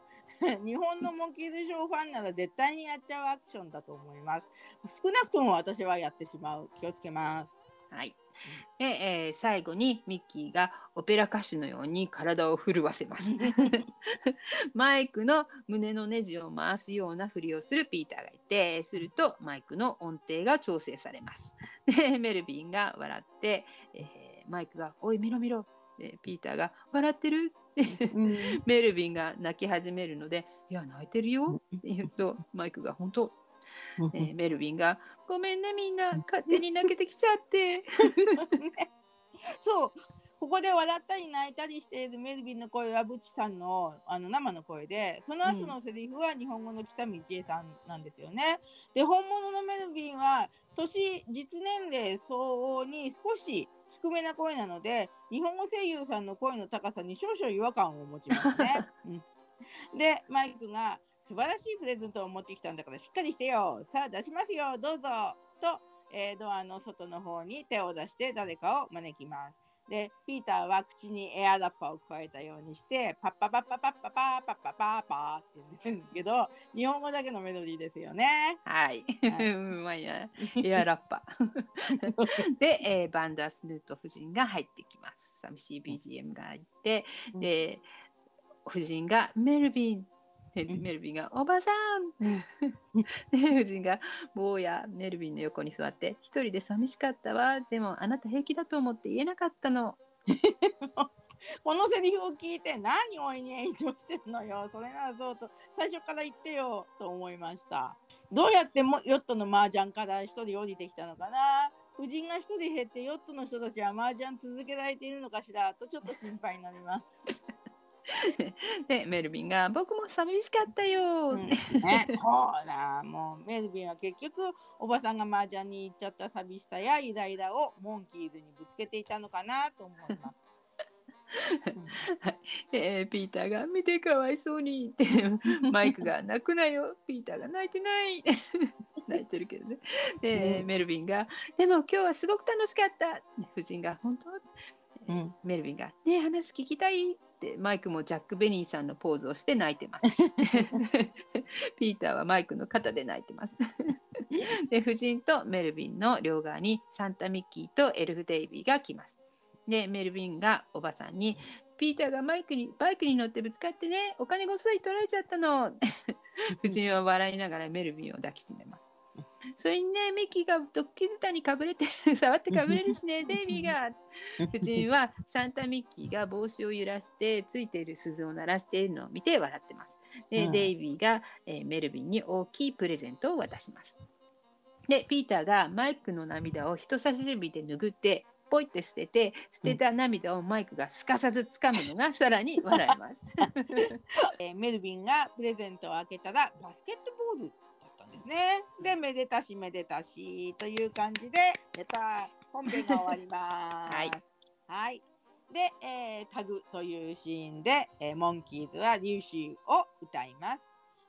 日本のモンキーズショーファンなら絶対にやっちゃうアクションだと思います。少なくとも私はやってしまう。気をつけます。はい。で、えー、最後にミッキーがオペラ歌手のように体を震わせます。マイクの胸のネジを回すようなふりをするピーターがいて、するとマイクの音程が調整されます。でメルビンが笑って、えー、マイクが「おい見ろ見ろ」でピーターが「笑ってる？」メルビンが泣き始めるので「いや泣いてるよ」って言うとマイクが「本当？」えー、メルビンが「ごめんねみんな、勝手に泣けてきちゃって」そう、ここで笑ったり泣いたりしているメルビンの声はブチさん の, あの生の声で、その後のセリフは日本語の北見千恵さんなんですよね。で本物のメルビンは年実年齢相応に少し低めな声なので、日本語声優さんの声の高さに少々違和感を持ちますね。うん、でマイクが「素晴らしいプレゼントを持ってきたんだからしっかりしてよ、さあ出しますよ、どうぞ」と、えー、ドアの外の方に手を出して誰かを招きます。でピーターは口にエアラッパを加えたようにして「パッパパッパパッパパーパッパパーパー」って言うんですけど、日本語だけのメロディーですよね。はい、はい、うまいなエアラッパで、えー、バンダースヌート夫人が入ってきます。寂しい ビージーエム が入って、うん、で夫人が「メルビン」メルビンが「おばさん」で夫人が坊やメルビンの横に座って「一人で寂しかったわ、でもあなた平気だと思って言えなかったの」このセリフを聞いて「何おいに遠慮してるのよ、それならそうと最初から言ってよ」と思いました。どうやってもヨットの麻雀から一人降りてきたのかな。夫人が一人減ってヨットの人たちは麻雀続けられているのかしらとちょっと心配になります。でメルビンが「僕も寂しかったよ」うん、ね、ほらもうメルビンは結局おばさんが麻雀に行っちゃった寂しさやイライラをモンキーズにぶつけていたのかなと思います。はいえー、ピーターが見てかわいそうにってマイクが泣くなよピーターが泣いてない泣いてるけどねで、うん、メルヴィンがでも今日はすごく楽しかった夫人が本当、うん、メルヴィンがねえ話聞きたいってマイクもジャック・ベニーさんのポーズをして泣いてますピーターはマイクの肩で泣いてますで夫人とメルヴィンの両側にサンタ・ミッキーとエルフ・デイビーが来ますでメルヴィンがおばさんにピーターがマイクにバイクに乗ってぶつかってねお金ごっそり取られちゃったの夫人は笑いながらメルヴィンを抱きしめますそれにねミッキーがドッキズタにかぶれて触ってかぶれるしねデイビーが夫人はサンタミッキーが帽子を揺らしてついている鈴を鳴らしているのを見て笑ってますで、うん、デイビーが、えー、メルヴィンに大きいプレゼントを渡しますでピーターがマイクの涙を人差し指で拭ってポイって捨てて捨てた涙をマイクがすかさずつかむのがさらに笑いますえメルヴィンがプレゼントを開けたらバスケットボールだったんですねでめでたしめでたしという感じでやった本編が終わりますはい、はい、で、えー、タグというシーンで、えー、モンキーズはリューシーを歌います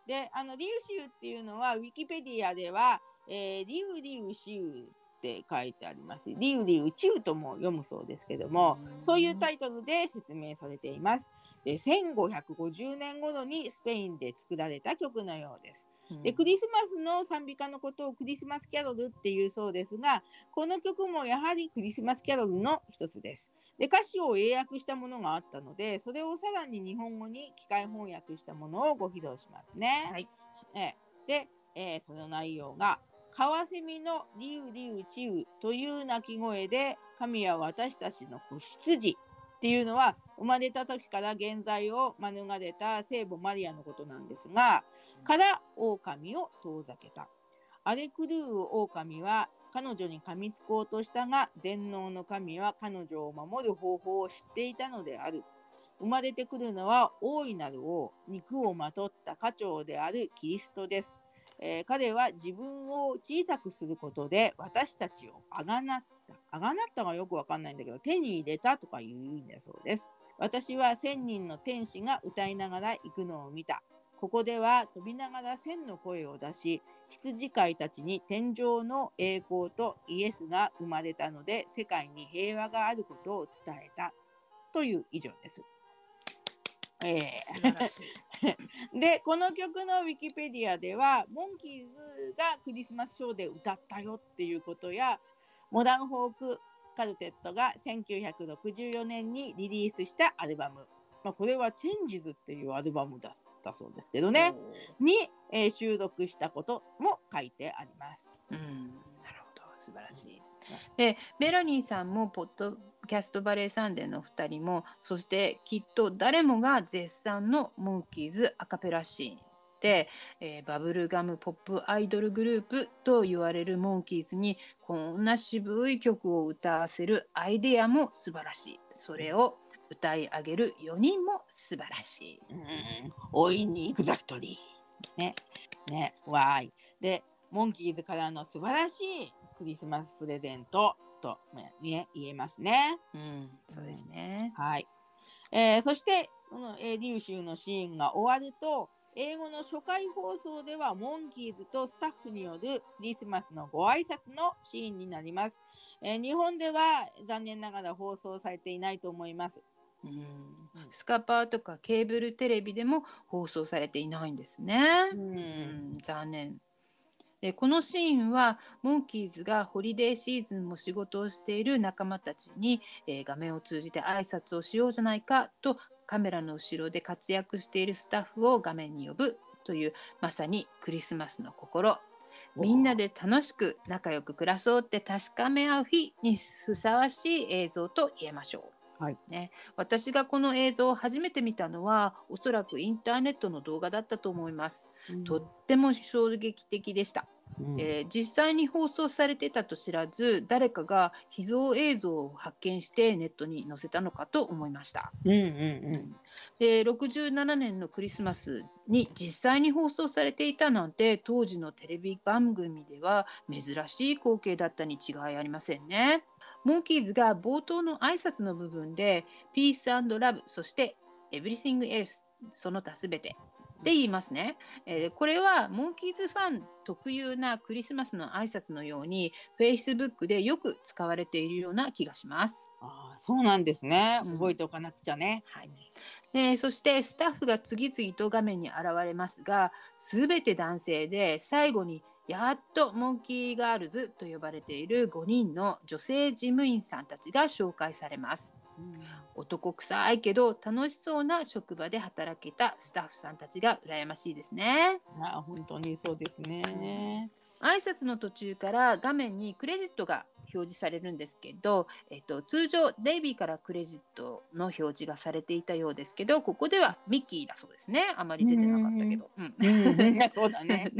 であのリューシーっていうのはウィキペディアでは、えー、リュウリュウシュウって書いてあります。リウリウチウとも読むそうですけども、そういうタイトルで説明されています。で、せんごひゃくごじゅうねん頃にスペインで作られた曲のようです。で、クリスマスの賛美歌のことをクリスマスキャロルっていうそうですが、この曲もやはりクリスマスキャロルの一つです。で、歌詞を英訳したものがあったので、それをさらに日本語に機械翻訳したものをご披露しますね。はい。え、で、えー、その内容がカワセミのリウリウチウという鳴き声で神は私たちの子羊っていうのは生まれた時から現在を免れた聖母マリアのことなんですがから狼を遠ざけたアレクルー狼は彼女に噛みつこうとしたが全能の神は彼女を守る方法を知っていたのである生まれてくるのは大いなる王肉をまとった家長であるキリストですえー、彼は自分を小さくすることで私たちをあがなった。あがなったがよくわかんないんだけど、手に入れたとかいう意味だそうです。私は千人の天使が歌いながら行くのを見た。ここでは飛びながら千の声を出し、羊飼いたちに天上の栄光とイエスが生まれたので、世界に平和があることを伝えた。という以上です。えー、素晴らしいでこの曲のウィキペディアではモンキーズがクリスマスショーで歌ったよっていうことやモダンフォークカルテットがせんきゅうひゃくろくじゅうよねんにリリースしたアルバム、まあ、これはチェンジズっていうアルバムだったそうですけどねに、えー、収録したことも書いてありますうん、なるほど素晴らしいでメラニーさんもポッドキャストバレーサンデーのふたりもそしてきっと誰もが絶賛のモンキーズアカペラシーンで、えー、バブルガムポップアイドルグループと言われるモンキーズにこんな渋い曲を歌わせるアイデアも素晴らしいそれを歌い上げるよにんも素晴らしい大いにイグザクトリーねねわーいでモンキーズからの素晴らしいクリスマスプレゼントと、ね、言えますね。うん、そうですね。はい。えー、そしてこのリュウシュウのシーンが終わると、英語の初回放送ではモンキーズとスタッフによるクリスマスのご挨拶のシーンになります。えー、日本では残念ながら放送されていないと思います。うん、スカパーとかケーブルテレビでも放送されていないんですね。うん、うん、残念。でこのシーンはモンキーズがホリデーシーズンも仕事をしている仲間たちに、えー、画面を通じて挨拶をしようじゃないかとカメラの後ろで活躍しているスタッフを画面に呼ぶというまさにクリスマスの心みんなで楽しく仲良く暮らそうって確かめ合う日にふさわしい映像と言えましょうはいね、私がこの映像を初めて見たのはおそらくインターネットの動画だったと思います、うん、とっても衝撃的でした、うんえー、実際に放送されてたと知らず誰かが秘蔵映像を発見してネットに載せたのかと思いました、うんうんうん、でろくじゅうななねんのクリスマスに実際に放送されていたなんて当時のテレビ番組では珍しい光景だったに違いありませんねモンキーズが冒頭の挨拶の部分で Peace and Love そして Everything Else その他すべてって言いますね、えー、これはモンキーズファン特有なクリスマスの挨拶のように Facebook でよく使われているような気がします。あ、そうなんですね、うん、覚えておかなくちゃね、はい。えー、そしてスタッフが次々と画面に現れますが、すべて男性で、最後にやっとモンキーガールズと呼ばれているごにんの女性事務員さんたちが紹介されます。うん、男臭いけど楽しそうな職場で働けたスタッフさんたちが羨ましいですね。あ、本当にそうですね。挨拶の途中から画面にクレジットが表示されるんですけど、えっと、通常デイビーからクレジットの表示がされていたようですけど、ここではミッキーだそうですね。あまり出てなかったけど、うんうん、そうだね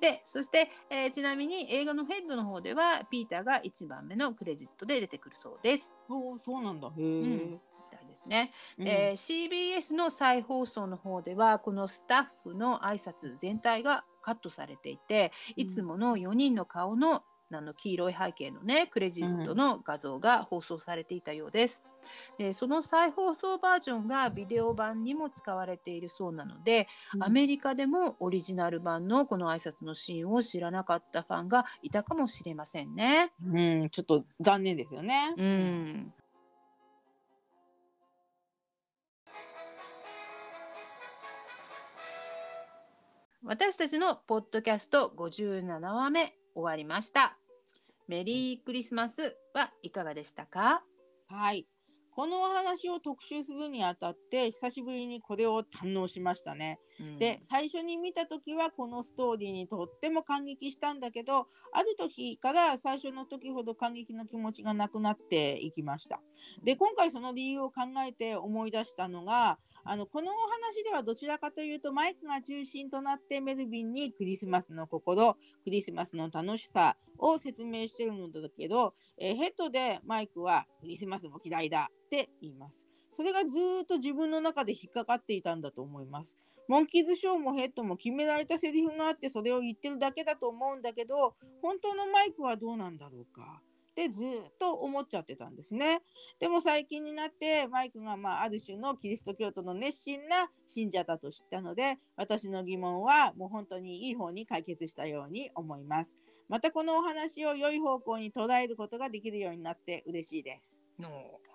で、そして、えー、ちなみに映画のヘッドの方ではピーターがいちばんめのクレジットで出てくるそうです。お、そうなんだ、へー、うん、ですね。えー、シービーエス の再放送の方ではこのスタッフの挨拶全体がカットされていて、いつものよにんの顔のあの黄色い背景のねクレジットの画像が放送されていたようです。で、その再放送バージョンがビデオ版にも使われているそうなので、うん、アメリカでもオリジナル版のこの挨拶のシーンを知らなかったファンがいたかもしれませんね。うん、ちょっと残念ですよね。うん、私たちのポッドキャストごじゅうななわめ終わりました。メリークリスマスはいかがでしたか？はい、このお話を特集するにあたって久しぶりにこれを堪能しましたね。うん、で、最初に見た時はこのストーリーにとっても感激したんだけど、ある時から最初の時ほど感激の気持ちがなくなっていきました。で、今回その理由を考えて思い出したのが、あのこのお話ではどちらかというとマイクが中心となってメルビンにクリスマスの心、クリスマスの楽しさを説明しているのだけど、えー、ヘッドでマイクはクリスマスも嫌いだって言います。それがずっと自分の中で引っかかっていたんだと思います。モンキーズショーもヘッドも決められたセリフがあってそれを言ってるだけだと思うんだけど、本当のマイクはどうなんだろうかでずっと思っちゃってたんですね。でも最近になってマイクが、まあ、ある種のキリスト教徒の熱心な信者だと知ったので、私の疑問はもう本当にいい方に解決したように思います。またこのお話を良い方向に捉えることができるようになって嬉しいです。No.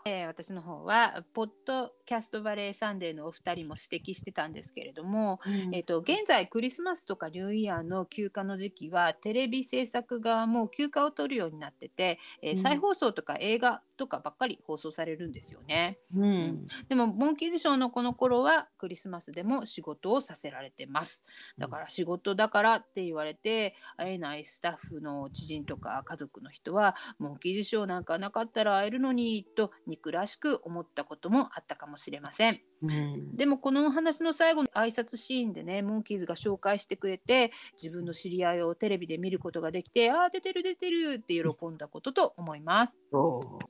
えー、私の方はポッドキャストバレーサンデーのお二人も指摘してたんですけれども、うん、えーと、現在クリスマスとかニューイヤーの休暇の時期はテレビ制作側も休暇を取るようになってて、えー、再放送とか映画とかばっかり放送されるんですよね、うんうん、でもモンキーズショーのこの頃はクリスマスでも仕事をさせられてます。だから仕事だからって言われて会えないスタッフの知人とか家族の人はモンキーズショーなんかなかったら会えるのにと憎らしく思ったこともあったかもしれません、うん、でもこのお話の最後の挨拶シーンでね、モンキーズが紹介してくれて自分の知り合いをテレビで見ることができて、あー出てる出てるって喜んだことと思います。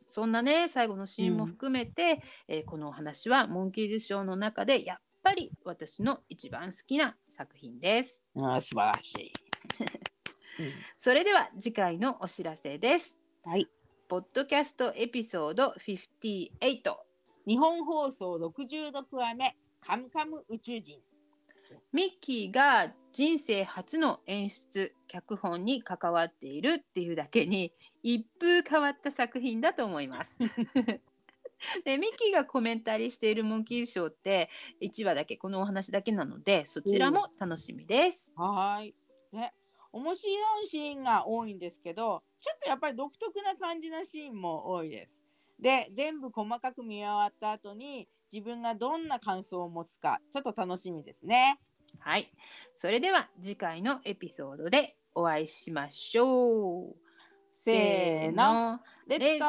そんなね最後のシーンも含めて、うん、えー、このお話はモンキーズショーの中でやっぱり私の一番好きな作品です。あー素晴らしいそれでは次回のお知らせです。はい、ポッドキャストエピソードごじゅうはち、日本放送ろくじゅうろくわめ、カムカム宇宙人。ミッキーが人生初の演出脚本に関わっているっていうだけに一風変わった作品だと思いますでミッキーがコメンタリーしているモンキーショーっていちわだけ、このお話だけなのでそちらも楽しみです。はい、ね、面白いシーンが多いんですけど、ちょっとやっぱり独特な感じなシーンも多いです。で、全部細かく見終わった後に自分がどんな感想を持つか、ちょっと楽しみですね。はい、それでは次回のエピソードでお会いしましょう。せーの、レッツゴ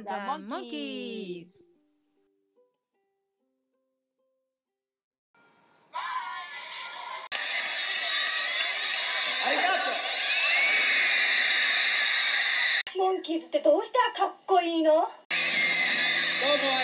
ーザモンキーズ。モンキーズってどうしたらかっこいいの？どうも。